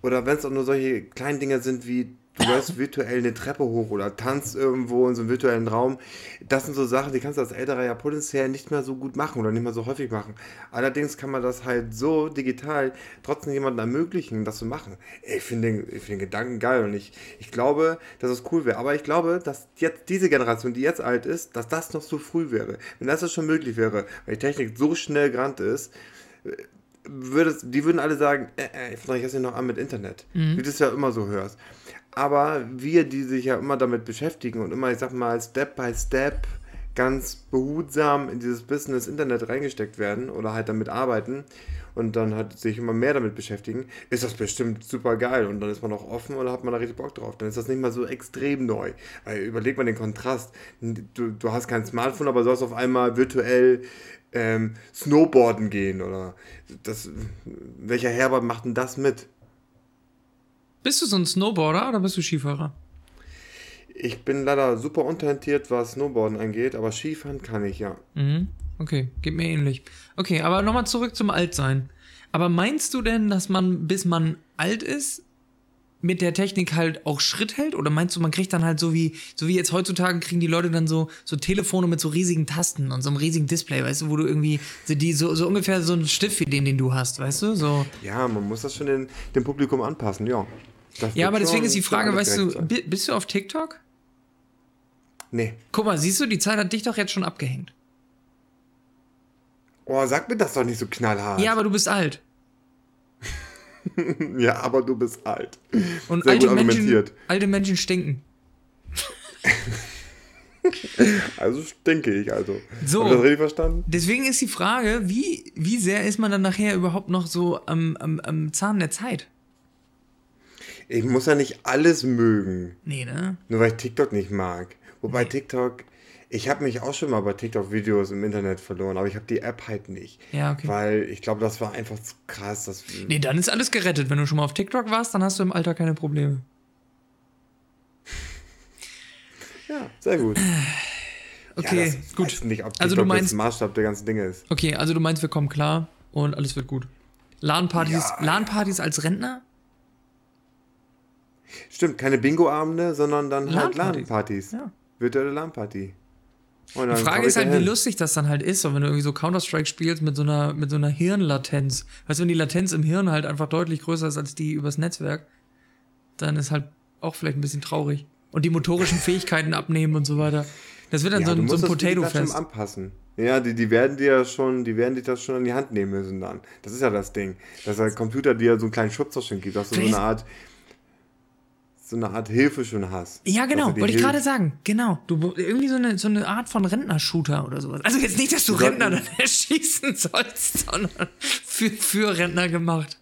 oder wenn es auch nur solche kleinen Dinger sind wie du läufst virtuell eine Treppe hoch oder tanzt irgendwo in so einem virtuellen Raum. Das sind so Sachen, die kannst du als älterer ja potenziell nicht mehr so gut machen oder nicht mehr so häufig machen. Allerdings kann man das halt so digital trotzdem jemandem ermöglichen, das zu machen. Ich finde den, ich find den Gedanken geil und ich, ich glaube, dass das cool wäre. Aber ich glaube, dass jetzt diese Generation, die jetzt alt ist, dass das noch so früh wäre. Wenn das schon möglich wäre, weil die Technik so schnell gerannt ist, würde, die würden alle sagen, äh, ich fange jetzt nicht noch an mit Internet. Mhm. Wie du es ja immer so hörst. Aber wir, die sich ja immer damit beschäftigen und immer, ich sag mal, Step by Step ganz behutsam in dieses Business Internet reingesteckt werden oder halt damit arbeiten und dann halt sich immer mehr damit beschäftigen, ist das bestimmt super geil und dann ist man auch offen oder hat man da richtig Bock drauf. Dann ist das nicht mal so extrem neu. Weil überleg mal den Kontrast. Du, du hast kein Smartphone, aber sollst auf einmal virtuell ähm, Snowboarden gehen oder das, welcher Herbert macht denn das mit? Bist du so ein Snowboarder oder bist du Skifahrer? Ich bin leider super untalentiert, was Snowboarden angeht, aber Skifahren kann ich, ja. Mhm. Okay, geht mir ähnlich. Okay, aber nochmal zurück zum Altsein. Aber meinst du denn, dass man, bis man alt ist, mit der Technik halt auch Schritt hält? Oder meinst du, man kriegt dann halt so wie, so wie jetzt heutzutage kriegen die Leute dann so, so Telefone mit so riesigen Tasten und so einem riesigen Display, weißt du, wo du irgendwie so, die, so, so ungefähr so einen Stift wie den, den du hast, weißt du? So. Ja, man muss das schon den, dem Publikum anpassen, ja. Das ja, aber deswegen ist die Frage, weißt du, sein. Bist du auf TikTok? Nee. Guck mal, siehst du, die Zeit hat dich doch jetzt schon abgehängt. Oh, sag mir das doch nicht so knallhart. Ja, aber du bist alt. Ja, aber du bist alt. Und sehr alte gut argumentiert. Menschen, alte Menschen stinken. Also stinke ich also. So, habt ihr das richtig verstanden? Deswegen ist die Frage, wie, wie sehr ist man dann nachher überhaupt noch so am, am, am Zahn der Zeit? ich muss ja nicht alles mögen. Nee, ne? Nur weil ich TikTok nicht mag. Wobei nee. TikTok, ich habe mich auch schon mal bei TikTok-Videos im Internet verloren, aber ich habe die App halt nicht. Ja, okay. Weil ich glaube, das war einfach zu krass. Dass nee, dann ist alles gerettet. Wenn du schon mal auf TikTok warst, dann hast du im Alter keine Probleme. Ja, sehr gut. Okay, ja, das gut. Weiß nicht, ob TikTok also du meinst, der Maßstab der ganzen Dinge ist. Okay, also du meinst, wir kommen klar und alles wird gut. LAN-Partys, ja. LAN-Partys als Rentner? Stimmt, keine Bingo-Abende, sondern dann LAN-Partys. Halt LAN-Partys. Ja. Virtuelle LAN-Party. Und die Frage ist halt, wie lustig das dann halt ist. Und wenn du irgendwie so Counter-Strike spielst mit so einer, mit so einer Hirnlatenz. Weißt du, wenn die Latenz im Hirn halt einfach deutlich größer ist als die übers Netzwerk, dann ist halt auch vielleicht ein bisschen traurig. Und die motorischen Fähigkeiten abnehmen und so weiter. Das wird dann ja, so ein, so ein Potato-Fest. Anpassen. Ja, die, die werden dir ja schon, die werden dich das schon an die Hand nehmen müssen dann. Das ist ja das Ding. Dass der Computer dir so einen kleinen Schubser schon gibt, dass du so eine Art, so eine Art Hilfe schon hast. Ja, genau, wollte ich gerade sagen. Genau. Du, irgendwie so eine, so eine Art von Rentnershooter oder sowas. Also jetzt nicht, dass du Rentner dann erschießen sollst, sondern für, für Rentner gemacht.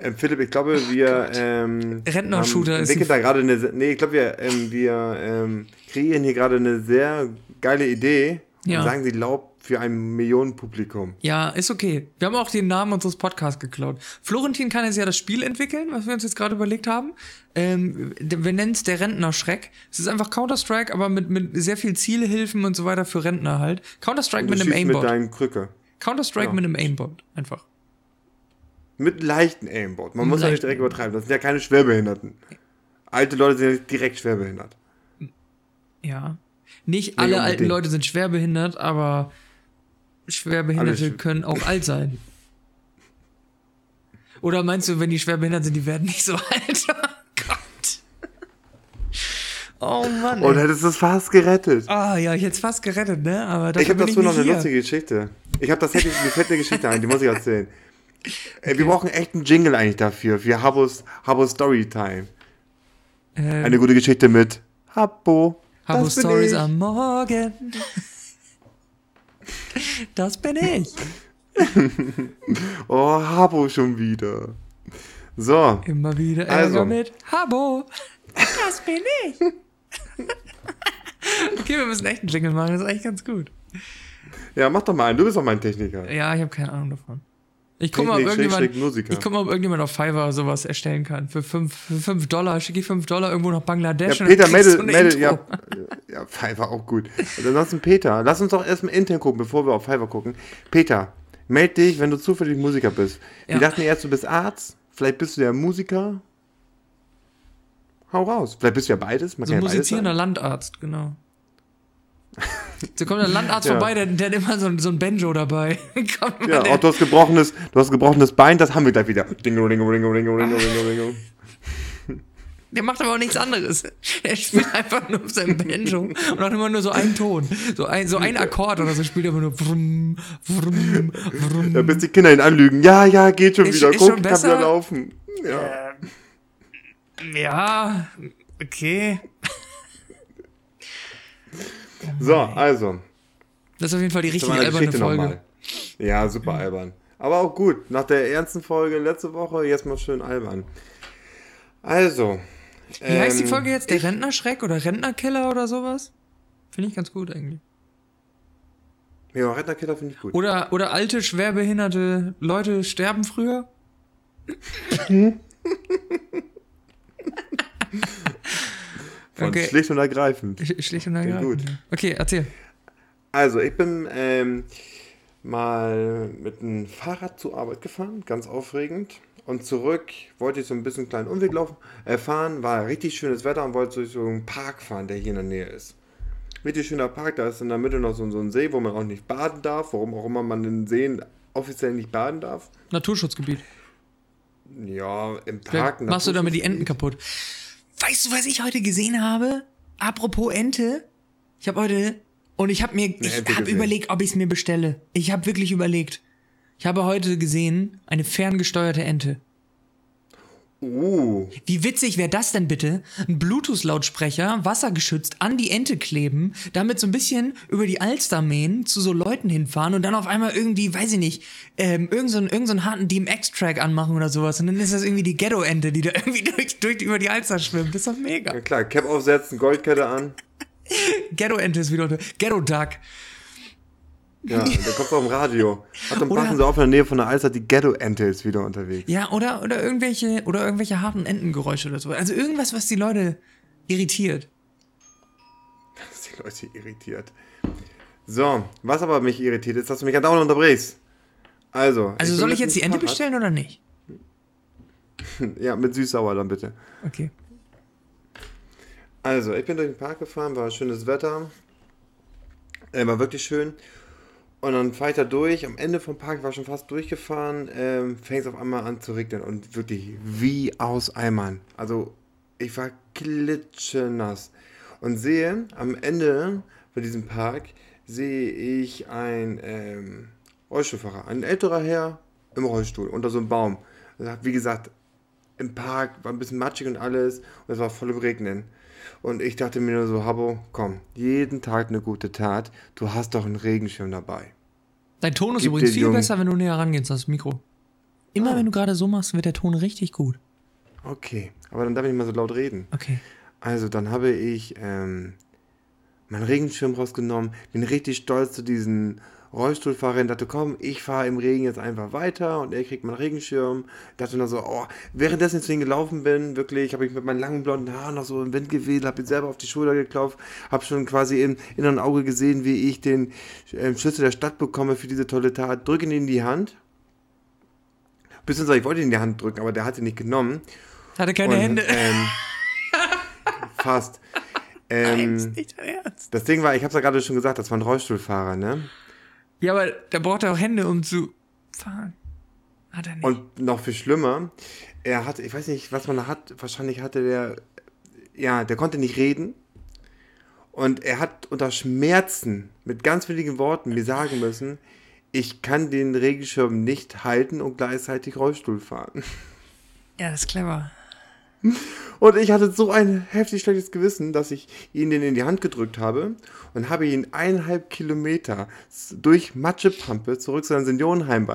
Ähm, Philipp, ich glaube, wir ähm, Rentnershooter ist da gerade eine, nee, ich glaube, wir, ähm, wir ähm, kreieren hier gerade eine sehr geile Idee. Ja. Und sagen sie laut für ein Millionenpublikum. Ja, ist okay. Wir haben auch den Namen unseres Podcasts geklaut. Florentin kann jetzt ja das Spiel entwickeln, was wir uns jetzt gerade überlegt haben. Ähm, wir nennen es der Rentner-Schreck. Es ist einfach Counter-Strike, aber mit, mit sehr viel Zielhilfen und so weiter für Rentner halt. Counter-Strike mit einem Aimbot. Mit deinen Krücke. Counter-Strike ja. mit einem Aimbot, einfach. Mit leichten Aimbot. Man mit muss ja nicht direkt übertreiben. Das sind ja keine Schwerbehinderten. Alte Leute sind ja direkt schwerbehindert. Ja. Nicht alle nee, alten Leute sind schwerbehindert, aber Schwerbehinderte sch- können auch alt sein. Oder meinst du, wenn die schwerbehindert sind, die werden nicht so alt? Oh Gott. Oh Mann. Und hättest du es fast gerettet. Ah ja, ich hätte es fast gerettet, ne? Aber das ich habe dazu noch eine hier. lustige Geschichte. Ich habe das hätte, mir fällt eine Geschichte ein, die muss ich erzählen. Ey, okay. Wir brauchen echt einen Jingle eigentlich dafür, für Habbo's, Habbo's Storytime. Ähm. Eine gute Geschichte mit Habbo. Habbo Stories am Morgen. Das bin ich. Oh, Habbo schon wieder. So. Immer wieder Ärger also. mit Habbo. Das bin ich. Okay, wir müssen echt einen Jingle machen. Das ist eigentlich ganz gut. Ja, mach doch mal einen. Du bist doch mein Techniker. Ja, ich habe keine Ahnung davon. Ich gucke mal, guck mal, ob irgendjemand auf Fiverr sowas erstellen kann. Für fünf Dollar schicke ich fünf Dollar irgendwo nach Bangladesch. Ja, Peter, und Peter, melde, so ja, ja, Fiverr auch gut. Und ansonsten Peter, lass uns doch erstmal intern gucken, bevor wir auf Fiverr gucken. Peter, melde dich, wenn du zufällig Musiker bist. Wir ja. dachten erst, du bist Arzt, vielleicht bist du ja Musiker. Hau raus. Vielleicht bist du ja beides. Man so ein musizierender Landarzt, genau. So kommt der Landarzt ja. vorbei, der, der hat immer so ein, so ein Banjo dabei. Ja, auch du hast, gebrochenes, du hast gebrochenes Bein, das haben wir gleich wieder. Dingo, dingo, dingo, dingo, dingo, dingo, dingo. Der macht aber auch nichts anderes. Er spielt einfach nur auf seinem Banjo und hat immer nur so einen Ton. So ein, so ein Akkord oder so spielt er immer nur vrum, vrum, vrum. Da bist die Kinder ihn anlügen. Ja, ja, geht schon ist, wieder. Ist Guck, schon kann wieder laufen. Ja, ja okay. So, also. Das ist auf jeden Fall die richtige alberne Geschichte Folge. Nochmal. Ja, super albern. Aber auch gut, nach der ernsten Folge letzte Woche, jetzt mal schön albern. Also. Wie ähm, heißt die Folge jetzt? Der Rentnerschreck oder Rentnerkeller oder sowas? Finde ich ganz gut eigentlich. Ja, Rentnerkeller finde ich gut. Oder, oder alte, schwerbehinderte Leute sterben früher? Hm? Okay. Schlicht und ergreifend. Schlicht und ergreifend. Gut. Okay, erzähl. Also, ich bin ähm, mal mit einem Fahrrad zur Arbeit gefahren, ganz aufregend. Und zurück wollte ich so ein bisschen einen kleinen Umweg laufen, äh, fahren, war richtig schönes Wetter und wollte durch so einen Park fahren, der hier in der Nähe ist. Richtig schöner Park, da ist in der Mitte noch so, so ein See, wo man auch nicht baden darf, warum auch immer man in Seen offiziell nicht baden darf. Naturschutzgebiet. Ja, im Park. Machst du damit die Enten kaputt? Weißt du, was ich heute gesehen habe? Apropos Ente. Ich habe heute, und ich habe mir, ich habe überlegt, ob ich es mir bestelle. Ich habe wirklich überlegt. Ich habe heute gesehen, eine ferngesteuerte Ente. Oh. Wie witzig wäre das denn bitte? Ein Bluetooth-Lautsprecher, wassergeschützt, an die Ente kleben, damit so ein bisschen über die Alster mähen, zu so Leuten hinfahren und dann auf einmal irgendwie, weiß ich nicht, ähm, irgend so einen, irgend so einen harten D M X-Track anmachen oder sowas. Und dann ist das irgendwie die Ghetto-Ente, die da irgendwie durch, durch über die Alster schwimmt. Das ist doch mega. Ja klar, Cap aufsetzen, Goldkette an. Ghetto-Ente ist wieder unter. Ghetto-Duck. Ja, der kommt vom Radio. Ach, dann passen sie auf in der Nähe von der Alster, die Ghetto-Ente ist wieder unterwegs. Ja, oder, oder irgendwelche, oder irgendwelche harten Entengeräusche oder so. Also irgendwas, was die Leute irritiert. Was die Leute irritiert. So, was aber mich irritiert ist, dass du mich ganz dauernd unterbrichst. Also. Also ich soll ich jetzt die Ente bestellen oder nicht? Ja, mit Süßsauer dann bitte. Okay. Also, ich bin durch den Park gefahren, war schönes Wetter. Äh, war wirklich schön. Und dann fahre ich da durch, am Ende vom Park, war schon fast durchgefahren, ähm, fängt es auf einmal an zu regnen und wirklich wie aus Eimern. Also ich war klitschenass und sehe am Ende von diesem Park, sehe ich einen ähm, Rollstuhlfahrer, ein älterer Herr im Rollstuhl unter so einem Baum. Also, wie gesagt, im Park war ein bisschen matschig und alles und es war voll im Regnen. Und ich dachte mir nur so, Habbo, komm, jeden Tag eine gute Tat, du hast doch einen Regenschirm dabei. Dein Ton ist Gib übrigens viel Jungen. besser, wenn du näher rangehst ans Mikro. Immer ah. wenn du gerade so machst, wird der Ton richtig gut. Okay, aber dann darf ich nicht mal so laut reden. Okay. Also dann habe ich ähm, meinen Regenschirm rausgenommen, bin richtig stolz zu diesen Rollstuhlfahrerin, dachte, komm, ich fahre im Regen jetzt einfach weiter und er kriegt meinen Regenschirm. Dachte dann so, oh, währenddessen ich zu ihm gelaufen bin, wirklich, habe ich mit meinen langen blonden Haaren noch so im Wind gewedelt, habe ihn selber auf die Schulter geklopft, habe schon quasi im inneren Auge gesehen, wie ich den äh, Schlüssel der Stadt bekomme für diese tolle Tat, drücke ihn in die Hand. Beziehungsweise ich wollte ihn in die Hand drücken, aber der hat sie nicht genommen. Hatte keine und, Hände. Ähm, fast. Ähm, das ist nicht dein Ernst. Das Ding war, ich habe es ja gerade schon gesagt, das war ein Rollstuhlfahrer, ne? Ja, aber da braucht er auch Hände, um zu fahren. Hat er nicht. Und noch viel schlimmer, er hatte, ich weiß nicht, was man da hat, wahrscheinlich hatte der, ja, der konnte nicht reden. Und er hat unter Schmerzen mit ganz wenigen Worten mir sagen müssen, ich kann den Regenschirm nicht halten und gleichzeitig Rollstuhl fahren. Ja, das ist clever. Und ich hatte so ein heftig schlechtes Gewissen, dass ich ihn den in die Hand gedrückt habe und habe ihn eineinhalb Kilometer durch Matschepampe zurück zu seinem Seniorenheim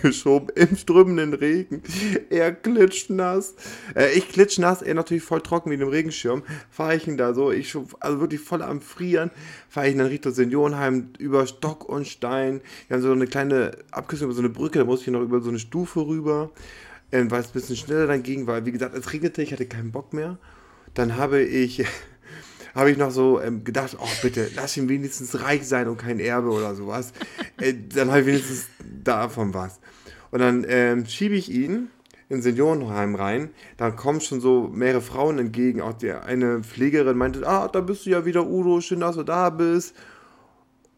geschoben, im strömenden Regen. Er klitschnass. Äh, ich klitschnass, er natürlich voll trocken wie in dem Regenschirm. Fahre ich ihn da so, ich also wirklich voll am Frieren, fahre ich ihn dann Richtung Seniorenheim über Stock und Stein. Wir haben so eine kleine Abkürzung über so eine Brücke, da musste ich noch über so eine Stufe rüber. Ähm, weil es ein bisschen schneller dann ging, weil, wie gesagt, es regnete, ich hatte keinen Bock mehr. Dann habe ich, habe ich noch so ähm, gedacht, oh bitte, lass ihn wenigstens reich sein und kein Erbe oder sowas. Äh, dann habe ich wenigstens davon was. Und dann ähm, schiebe ich ihn in ein Seniorenheim rein. Dann kommen schon so mehrere Frauen entgegen. Auch die eine Pflegerin meinte, ah, da bist du ja wieder, Udo, schön, dass du da bist.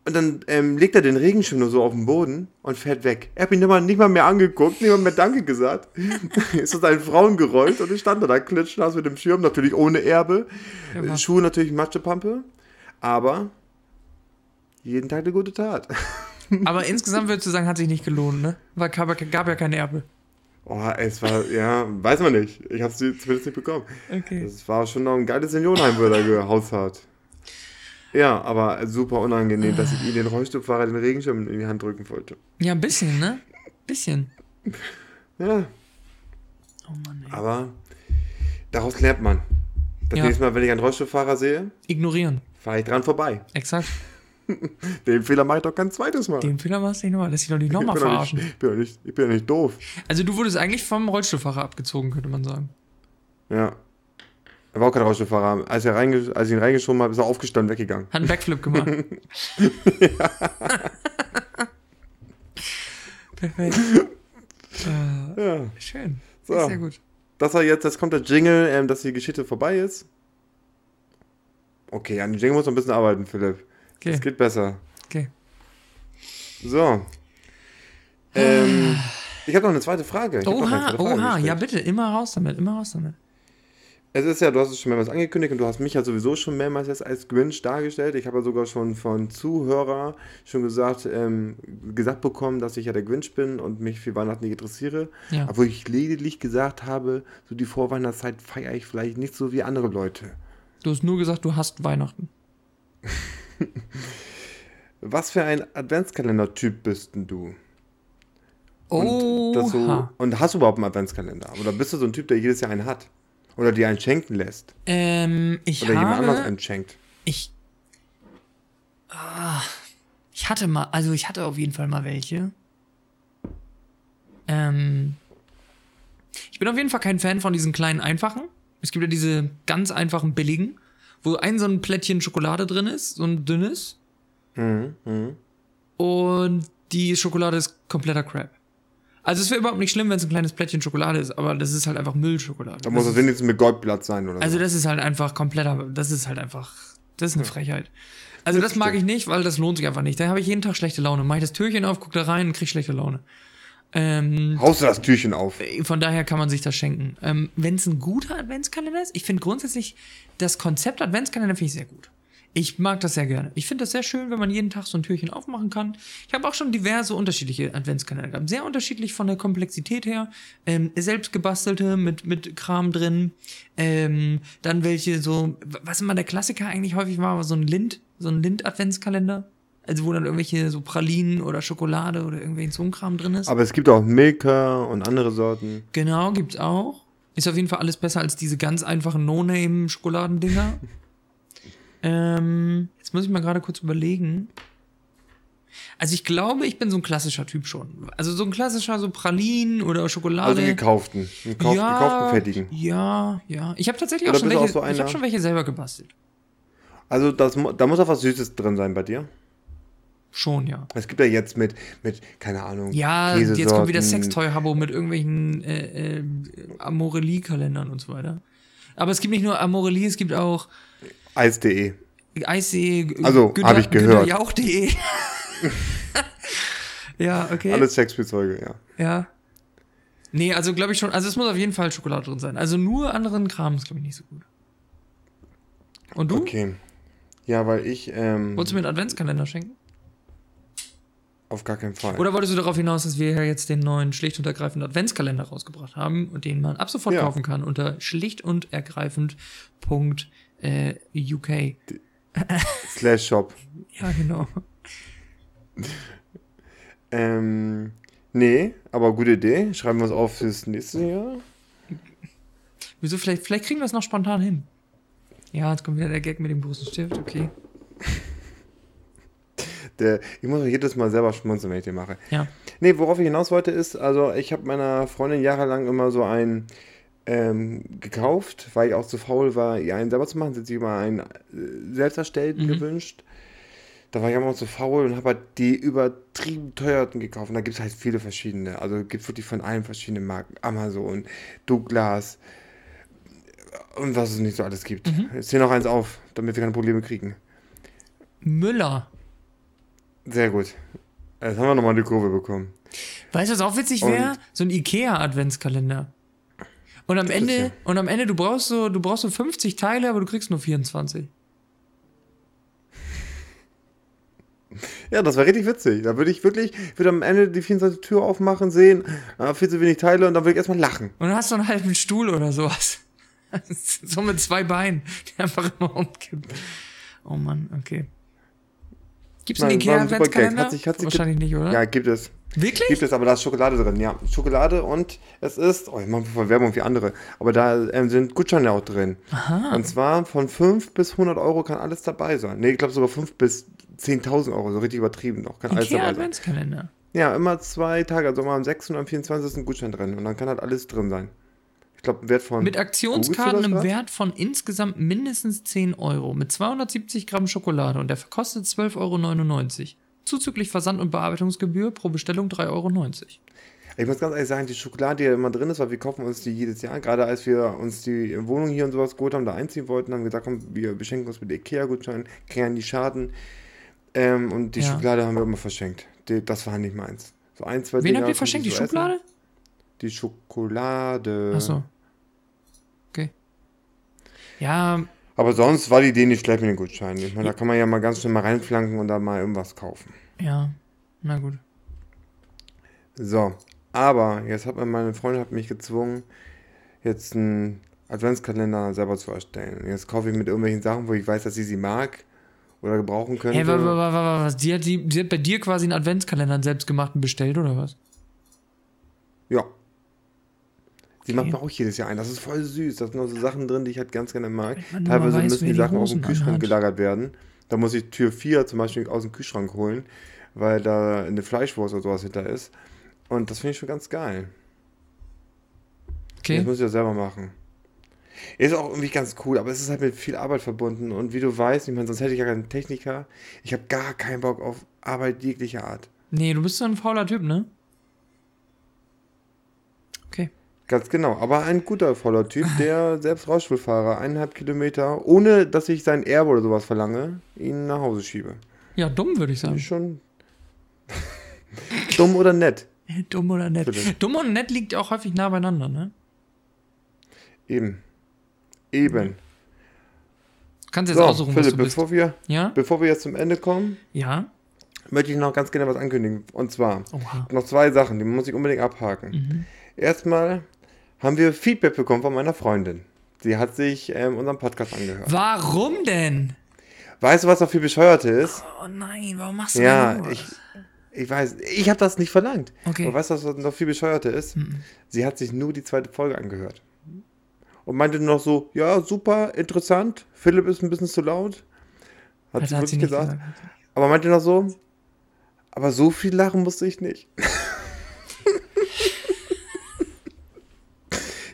Und dann ähm, legt er den Regenschirm nur so auf den Boden und fährt weg. Er hat mich nicht mal, nicht mal mehr angeguckt, nicht mal mehr Danke gesagt. Ist das ein Frauengeräusch und ich stand da, da klitschnass mit dem Schirm, natürlich ohne Erbe. Ja, Schuhe natürlich Matschepampe, aber jeden Tag eine gute Tat. Aber insgesamt würdest du sagen, hat sich nicht gelohnt, ne? Weil gab, gab ja kein Erbe. Oh, es war, ja, weiß man nicht. Ich hab's zumindest nicht bekommen. Okay. Das war schon noch ein geiles Seniorenheim, wo er da gehaust hat. Ja, aber super unangenehm, dass ich ihm den Rollstuhlfahrer den Regenschirm in die Hand drücken wollte. Ja, ein bisschen, ne? Ein bisschen. Ja. Oh Mann, ey. Aber daraus lernt man. Das ja. nächste Mal, wenn ich einen Rollstuhlfahrer sehe... Ignorieren. Fahre ich dran vorbei. Exakt. Den Fehler mache ich doch kein zweites Mal. Den Fehler machst du nicht nochmal. Lass dich doch nicht nochmal verarschen. Nicht, ich, bin nicht, ich bin ja nicht doof. Also du wurdest eigentlich vom Rollstuhlfahrer abgezogen, könnte man sagen. Ja. Er war auch kein Rollstuhlfahrer. Als, er reingesch- als ich ihn reingeschoben habe, ist er aufgestanden, weggegangen. Hat einen Backflip gemacht. Ja. Perfekt. Äh, ja. Schön. So. Sehr gut. Das war jetzt, jetzt kommt der Jingle, ähm, dass die Geschichte vorbei ist. Okay, an dem Jingle muss noch ein bisschen arbeiten, Philipp. Okay. Das geht besser. Okay. So. Ähm, ich habe noch eine zweite Frage. Ich oha, zweite Frage oha. Ja bitte, immer raus damit, immer raus damit. Es ist ja, du hast es schon mehrmals angekündigt und du hast mich ja sowieso schon mehrmals jetzt als Grinch dargestellt. Ich habe ja sogar schon von Zuhörer schon gesagt, ähm, gesagt bekommen, dass ich ja der Grinch bin und mich für Weihnachten nicht interessiere. Ja. Obwohl ich lediglich gesagt habe, so die Vorweihnachtszeit feiere ich vielleicht nicht so wie andere Leute. Du hast nur gesagt, du hasst Weihnachten. Was für ein Adventskalender-Typ bist denn du? Und, das so, und hast du überhaupt einen Adventskalender? Oder bist du so ein Typ, der jedes Jahr einen hat? Oder dir einen schenken lässt? Ähm, ich Oder habe, jemand anders einen schenkt? Ich, ah, ich hatte mal, also ich hatte auf jeden Fall mal welche. Ähm, ich bin auf jeden Fall kein Fan von diesen kleinen, einfachen. Es gibt ja diese ganz einfachen, billigen, wo ein so ein Plättchen Schokolade drin ist, so ein dünnes. Mhm, mh. Und die Schokolade ist kompletter Crap. Also es wäre überhaupt nicht schlimm, wenn es ein kleines Plättchen Schokolade ist, aber das ist halt einfach Müllschokolade. Da muss es wenigstens mit Goldblatt sein oder so. Also das ist halt einfach kompletter, das ist halt einfach, das ist eine Frechheit. Also das, das mag ich nicht, weil das lohnt sich einfach nicht. Da habe ich jeden Tag schlechte Laune. Mache ich das Türchen auf, guck da rein und kriege schlechte Laune. Ähm, Haust du das Türchen auf? Von daher kann man sich das schenken. Ähm, wenn es ein guter Adventskalender ist, ich finde grundsätzlich das Konzept Adventskalender finde ich sehr gut. Ich mag das sehr gerne. Ich finde das sehr schön, wenn man jeden Tag so ein Türchen aufmachen kann. Ich habe auch schon diverse unterschiedliche Adventskalender gehabt. Sehr unterschiedlich von der Komplexität her. Ähm, selbstgebastelte mit mit Kram drin. Ähm, dann welche so, was immer der Klassiker eigentlich häufig war, war so ein Lind, so ein Lind-Adventskalender. Also wo dann irgendwelche so Pralinen oder Schokolade oder irgendwelchen so Kram drin ist. Aber es gibt auch Milka und andere Sorten. Genau, gibt's auch. Ist auf jeden Fall alles besser als diese ganz einfachen No-Name-Schokoladendinger. Ähm, jetzt muss ich mal gerade kurz überlegen. Also ich glaube, ich bin so ein klassischer Typ schon. Also so ein klassischer, so Pralinen oder Schokolade. Also gekauften, gekauften, ja, gekauften fertigen. Ja, ja. Ich habe tatsächlich auch schon, welche, auch so ich hab schon welche selber gebastelt. Also das, da muss auch was Süßes drin sein bei dir. Schon, ja. Es gibt ja jetzt mit, mit keine Ahnung, ja, jetzt kommt wieder Sextoy-Habbo mit irgendwelchen äh, äh, Amorelli-Kalendern und so weiter. Aber es gibt nicht nur Amorelli, es gibt auch Eis.de. Eis.de. Also, habe ich gehört. Günter Jauch.de. Ja, okay. Alles Sexspielzeuge, ja. Ja. Nee, also glaube ich schon, also es muss auf jeden Fall Schokolade drin sein. Also nur anderen Kram ist, glaube ich, nicht so gut. Und du? Okay. Ja, weil ich, ähm... wolltest du mir einen Adventskalender schenken? Auf gar keinen Fall. Oder wolltest du darauf hinaus, dass wir ja jetzt den neuen schlicht und ergreifenden Adventskalender rausgebracht haben und den man ab sofort ja. kaufen kann unter schlicht und ergreifend.de Äh, U K. Slash Shop. Ja, genau. ähm, nee, aber gute Idee. Schreiben wir es auf fürs nächste Jahr. Wieso? Vielleicht, vielleicht kriegen wir es noch spontan hin. Ja, jetzt kommt wieder der Gag mit dem großen Stift, okay. Der, ich muss jedes Mal selber schmunzeln, wenn ich den mache. Ja. Nee, worauf ich hinaus wollte ist, also ich habe meiner Freundin jahrelang immer so ein Ähm, gekauft, weil ich auch zu faul war, ihr einen selber zu machen. Sie hat sich immer einen äh, selbst erstellten mhm. gewünscht. Da war ich immer zu faul und habe halt die übertrieben teuerten gekauft. Und da gibt es halt viele verschiedene. Also gibt es wirklich von allen verschiedenen Marken. Amazon, Douglas und was es nicht so alles gibt. Mhm. Jetzt hier noch eins auf, damit wir keine Probleme kriegen. Müller. Sehr gut. Jetzt haben wir nochmal eine Kurve bekommen. Weißt du, was auch witzig wäre? So ein Ikea-Adventskalender. Und am Ende, ja. und am Ende, du brauchst so, du brauchst so fünfzig Teile, aber du kriegst nur vierundzwanzig. Ja, das war richtig witzig. Da würde ich wirklich, würde am Ende die vierundzwanzigste Tür aufmachen, sehen, viel zu wenig Teile und dann würde ich erstmal lachen. Und dann hast du einen halben Stuhl oder sowas. So mit zwei Beinen, die einfach immer umkippen. Oh Mann, okay. Gibt's einen Ikea-Adventskalender? Wahrscheinlich nicht, oder? Ja, gibt es. Wirklich? Gibt es, aber da ist Schokolade drin, ja. Schokolade und es ist, oh, ich mache Verwerbung wie andere, aber da ähm, sind Gutscheine auch drin. Aha. Und zwar von fünf bis hundert Euro kann alles dabei sein. Ne, ich glaube sogar fünf bis zehntausend Euro, so richtig übertrieben noch. Kann alles dabei sein. Adventskalender. Ja, immer zwei Tage, also immer am sechsten und am vierundzwanzigsten ist ein Gutschein drin und dann kann halt alles drin sein. Ich glaube, ein Wert von... Mit Aktionskarten im Wert von insgesamt mindestens zehn Euro, mit zweihundertsiebzig Gramm Schokolade und der kostet zwölf Euro neunundneunzig. Zuzüglich Versand- und Bearbeitungsgebühr pro Bestellung drei Euro neunzig. Ich muss ganz ehrlich sagen, die Schokolade, die ja immer drin ist, weil wir kaufen uns die jedes Jahr. Gerade als wir uns die Wohnung hier und sowas geholt haben, da einziehen wollten, haben wir gesagt, komm, wir beschenken uns mit Ikea-Gutscheinen, kriegen die Schaden. Ähm, und die ja. Schokolade haben wir immer verschenkt. Die, das war nicht meins. So ein, zwei Wen habt ihr verschenkt? Die so Schokolade? Essen. Die Schokolade. Ach so. Okay. Ja... Aber sonst war die Idee nicht schlecht mit den Gutscheinen. Ich meine, da kann man ja mal ganz schnell mal reinflanken und da mal irgendwas kaufen. Ja, na gut. So, aber jetzt hat meine Freundin hat mich gezwungen, jetzt einen Adventskalender selber zu erstellen. Jetzt kaufe ich mit irgendwelchen Sachen, wo ich weiß, dass sie sie mag oder gebrauchen könnte. Hey, wa, wa, wa, wa, was? Die hat, die, die hat bei dir quasi einen Adventskalender, einen selbstgemachten bestellt, oder was? Ja. Sie okay. macht mir auch jedes Jahr einen. Das ist voll süß. Da sind noch so Sachen drin, die ich halt ganz gerne mag. Teilweise weiß, müssen die Sachen aus dem Kühlschrank anhat. gelagert werden. Da muss ich Tür vier zum Beispiel aus dem Kühlschrank holen, weil da eine Fleischwurst oder sowas hinter ist. Und das finde ich schon ganz geil. Okay. Das muss ich ja selber machen. Ist auch irgendwie ganz cool, aber es ist halt mit viel Arbeit verbunden. Und wie du weißt, ich meine, sonst hätte ich ja keinen Techniker. Ich habe gar keinen Bock auf Arbeit jeglicher Art. Nee, du bist so ein fauler Typ, ne? Okay. Ganz genau, aber ein guter, voller Typ, der selbst Rollstuhlfahrer, eineinhalb Kilometer, ohne dass ich sein Erbe oder sowas verlange, ihn nach Hause schiebe. Ja, dumm, würde ich sagen. Ich schon dumm oder nett? Dumm oder nett. Philipp. Dumm und nett liegt auch häufig nah beieinander, ne? Eben. Eben. Kannst jetzt so, aussuchen, Philipp, was du bevor bist. Wir, ja? Bevor wir jetzt zum Ende kommen, ja? möchte ich noch ganz gerne was ankündigen. Und zwar Oha. noch zwei Sachen, die muss ich unbedingt abhaken. Mhm. Erstmal haben wir Feedback bekommen von meiner Freundin. Sie hat sich ähm, unseren Podcast angehört. Warum denn? Weißt du, was noch viel bescheuerter ist? Oh nein, warum machst du das? Ja, ich, ich weiß, ich habe das nicht verlangt. Okay. Aber weißt du, was noch viel bescheuerter ist? Mhm. Sie hat sich nur die zweite Folge angehört. Und meinte nur noch so, ja, super, interessant, Philipp ist ein bisschen zu laut. Hat also sie hat wirklich sie nicht gesagt. gesagt. Aber meinte noch so, aber so viel lachen musste ich nicht.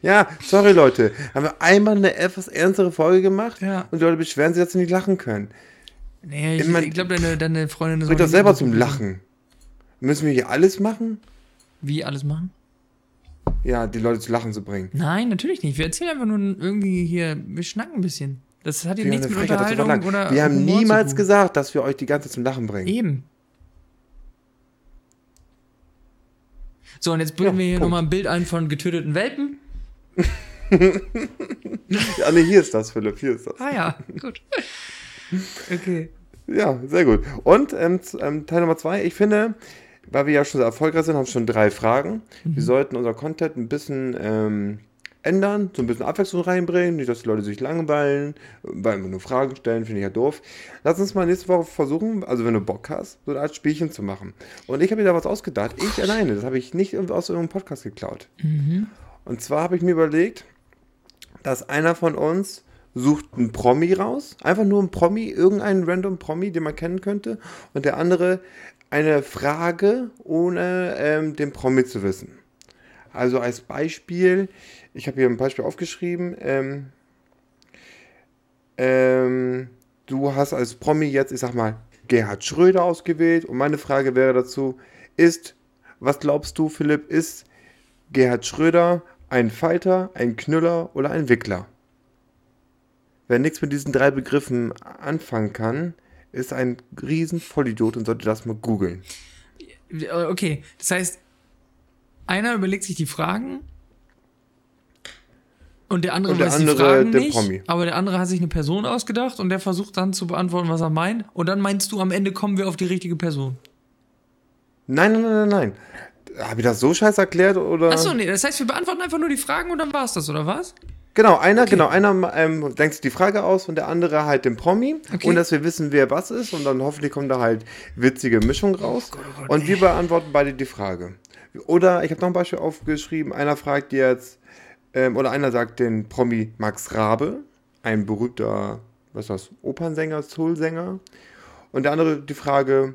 Ja, sorry Leute, haben wir einmal eine etwas ernstere Folge gemacht ja. und die Leute beschweren sich, dass sie nicht lachen können. Nee, ich, ich glaube, deine, deine Freundin... Bringt doch selber zum Lachen. Müssen wir hier alles machen? Wie alles machen? Ja, die Leute zu lachen zu bringen. Nein, natürlich nicht. Wir erzählen einfach nur irgendwie hier, wir schnacken ein bisschen. Das hat hier nichts mit Unterhaltung oder... Wir haben niemals gesagt, dass wir euch die ganze Zeit zum Lachen bringen. Eben. So, und jetzt bringen ja, wir hier Punkt. nochmal ein Bild ein von getöteten Welpen. ja, ne, hier ist das, Philipp, hier ist das. Ah ja, gut. Okay. Ja, sehr gut. Und ähm, Teil Nummer zwei, ich finde, weil wir ja schon so erfolgreich sind, haben schon drei Fragen. Mhm. Wir sollten unser Content ein bisschen ähm, ändern, so ein bisschen Abwechslung reinbringen, nicht, dass die Leute sich langweilen, weil wir nur Fragen stellen, finde ich ja doof. Lass uns mal nächste Woche versuchen, also wenn du Bock hast, so eine Art Spielchen zu machen. Und ich habe mir da was ausgedacht, ich alleine, das habe ich nicht aus irgendeinem Podcast geklaut. Mhm. Und zwar habe ich mir überlegt, dass einer von uns sucht einen Promi raus, einfach nur einen Promi, irgendeinen random Promi, den man kennen könnte, und der andere eine Frage, ohne ähm, den Promi zu wissen. Also als Beispiel, ich habe hier ein Beispiel aufgeschrieben, ähm, ähm, du hast als Promi jetzt, ich sag mal, Gerhard Schröder ausgewählt, und meine Frage wäre dazu, ist, was glaubst du, Philipp, ist Gerhard Schröder ein Fighter, ein Knüller oder ein Wickler? Wer nichts mit diesen drei Begriffen anfangen kann, ist ein riesen Vollidiot und sollte das mal googeln. Okay, das heißt, einer überlegt sich die Fragen und der andere und der weiß andere, die Fragen der nicht, Promi. Aber der andere hat sich eine Person ausgedacht und der versucht dann zu beantworten, was er meint. Und dann meinst du, am Ende kommen wir auf die richtige Person? Nein, nein, nein, nein, nein. Habe ich das so scheiße erklärt, oder? Achso, nee, das heißt, wir beantworten einfach nur die Fragen und dann war's das, oder was? Genau, einer, okay. genau, einer ähm, denkt sich die Frage aus und der andere halt den Promi. Okay. Und dass wir wissen, wer was ist, und dann hoffentlich kommt da halt witzige Mischung raus. Oh Gott, oh Gott, und ey. wir beantworten beide die Frage. Oder, ich habe noch ein Beispiel aufgeschrieben, einer fragt jetzt, ähm, oder einer sagt den Promi Max Raabe, ein berühmter, was ist das, Opernsänger, Soulsänger. Und der andere die Frage...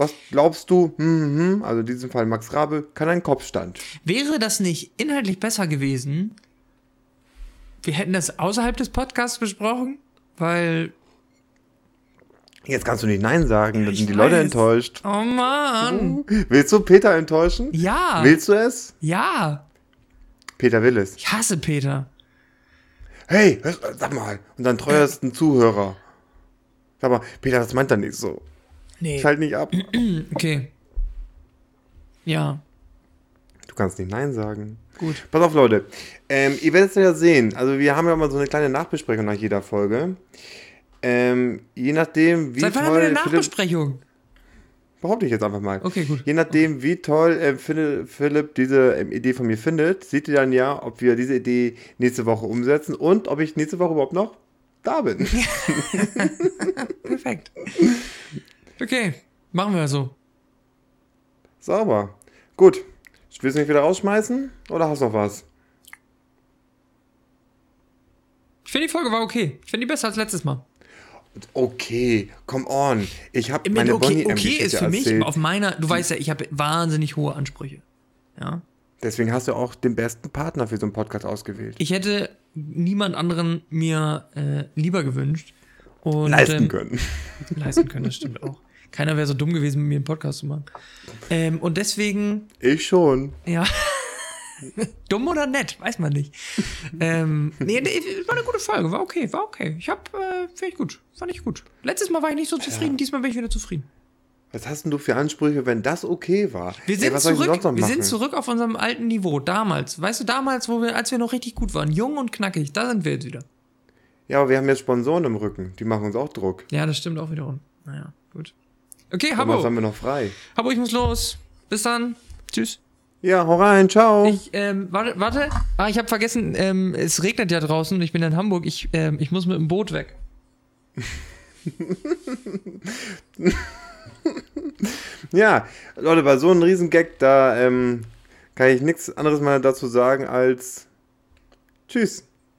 Was glaubst du, mhm, also in diesem Fall Max Raabe, kann ein Kopfstand? Wäre das nicht inhaltlich besser gewesen, wir hätten das außerhalb des Podcasts besprochen, weil... Jetzt kannst du nicht Nein sagen, dann sind die weiß. Leute enttäuscht. Oh Mann. Willst du Peter enttäuschen? Ja. Willst du es? Ja. Peter will es. Ich hasse Peter. Hey, sag mal, unseren treuesten Zuhörer. Sag mal, Peter, das meint er nicht so. Nee. Schalt nicht ab. Okay. Ja. Du kannst nicht Nein sagen. Gut. Pass auf, Leute. Ähm, ihr werdet es ja sehen. Also wir haben ja mal so eine kleine Nachbesprechung nach jeder Folge. Ähm, je nachdem, wie Seit wann haben wir eine Nachbesprechung? Behaupte ich jetzt einfach mal. Okay, gut. Je nachdem, okay. wie toll ähm, Philipp diese ähm, Idee von mir findet, seht ihr dann ja, ob wir diese Idee nächste Woche umsetzen und ob ich nächste Woche überhaupt noch da bin. Perfekt. Okay, machen wir so. Sauber. Gut. Willst du mich wieder rausschmeißen oder hast du noch was? Ich finde, die Folge war okay. Ich finde die besser als letztes Mal. Okay, come on. Ich habe meine okay, Boney M. Okay ist für erzählt. Mich auf meiner, du weißt ja, ich habe wahnsinnig hohe Ansprüche. Ja. Deswegen hast du auch den besten Partner für so einen Podcast ausgewählt. Ich hätte niemand anderen mir äh, lieber gewünscht. Und, leisten ähm, können. Leisten können, das stimmt auch. Keiner wäre so dumm gewesen, mit mir einen Podcast zu machen. Ähm, und deswegen... Ich schon. Ja. Dumm oder nett, weiß man nicht. ähm, nee, nee, war eine gute Folge, war okay, war okay. Ich hab, äh, finde ich gut, fand ich gut. Letztes Mal war ich nicht so zufrieden, ja. Diesmal bin ich wieder zufrieden. Was hast denn du für Ansprüche, wenn das okay war? Wir sind, Ey, was zurück, soll ich sonst noch machen? Wir sind zurück auf unserem alten Niveau, damals. Weißt du, damals, wo wir, als wir noch richtig gut waren, jung und knackig, da sind wir jetzt wieder. Ja, aber wir haben jetzt Sponsoren im Rücken, die machen uns auch Druck. Ja, das stimmt auch wiederum. Naja, gut. Okay, Habbo. Was haben wir noch frei? Habbo, ich muss los. Bis dann. Tschüss. Ja, hau rein. Ciao. Ich, ähm, warte, warte. Ah, ich habe vergessen, ähm, es regnet ja draußen und ich bin in Hamburg. Ich, ähm, ich muss mit dem Boot weg. Ja, Leute, bei so einem Riesengag, da, ähm, kann ich nichts anderes mal dazu sagen als Tschüss.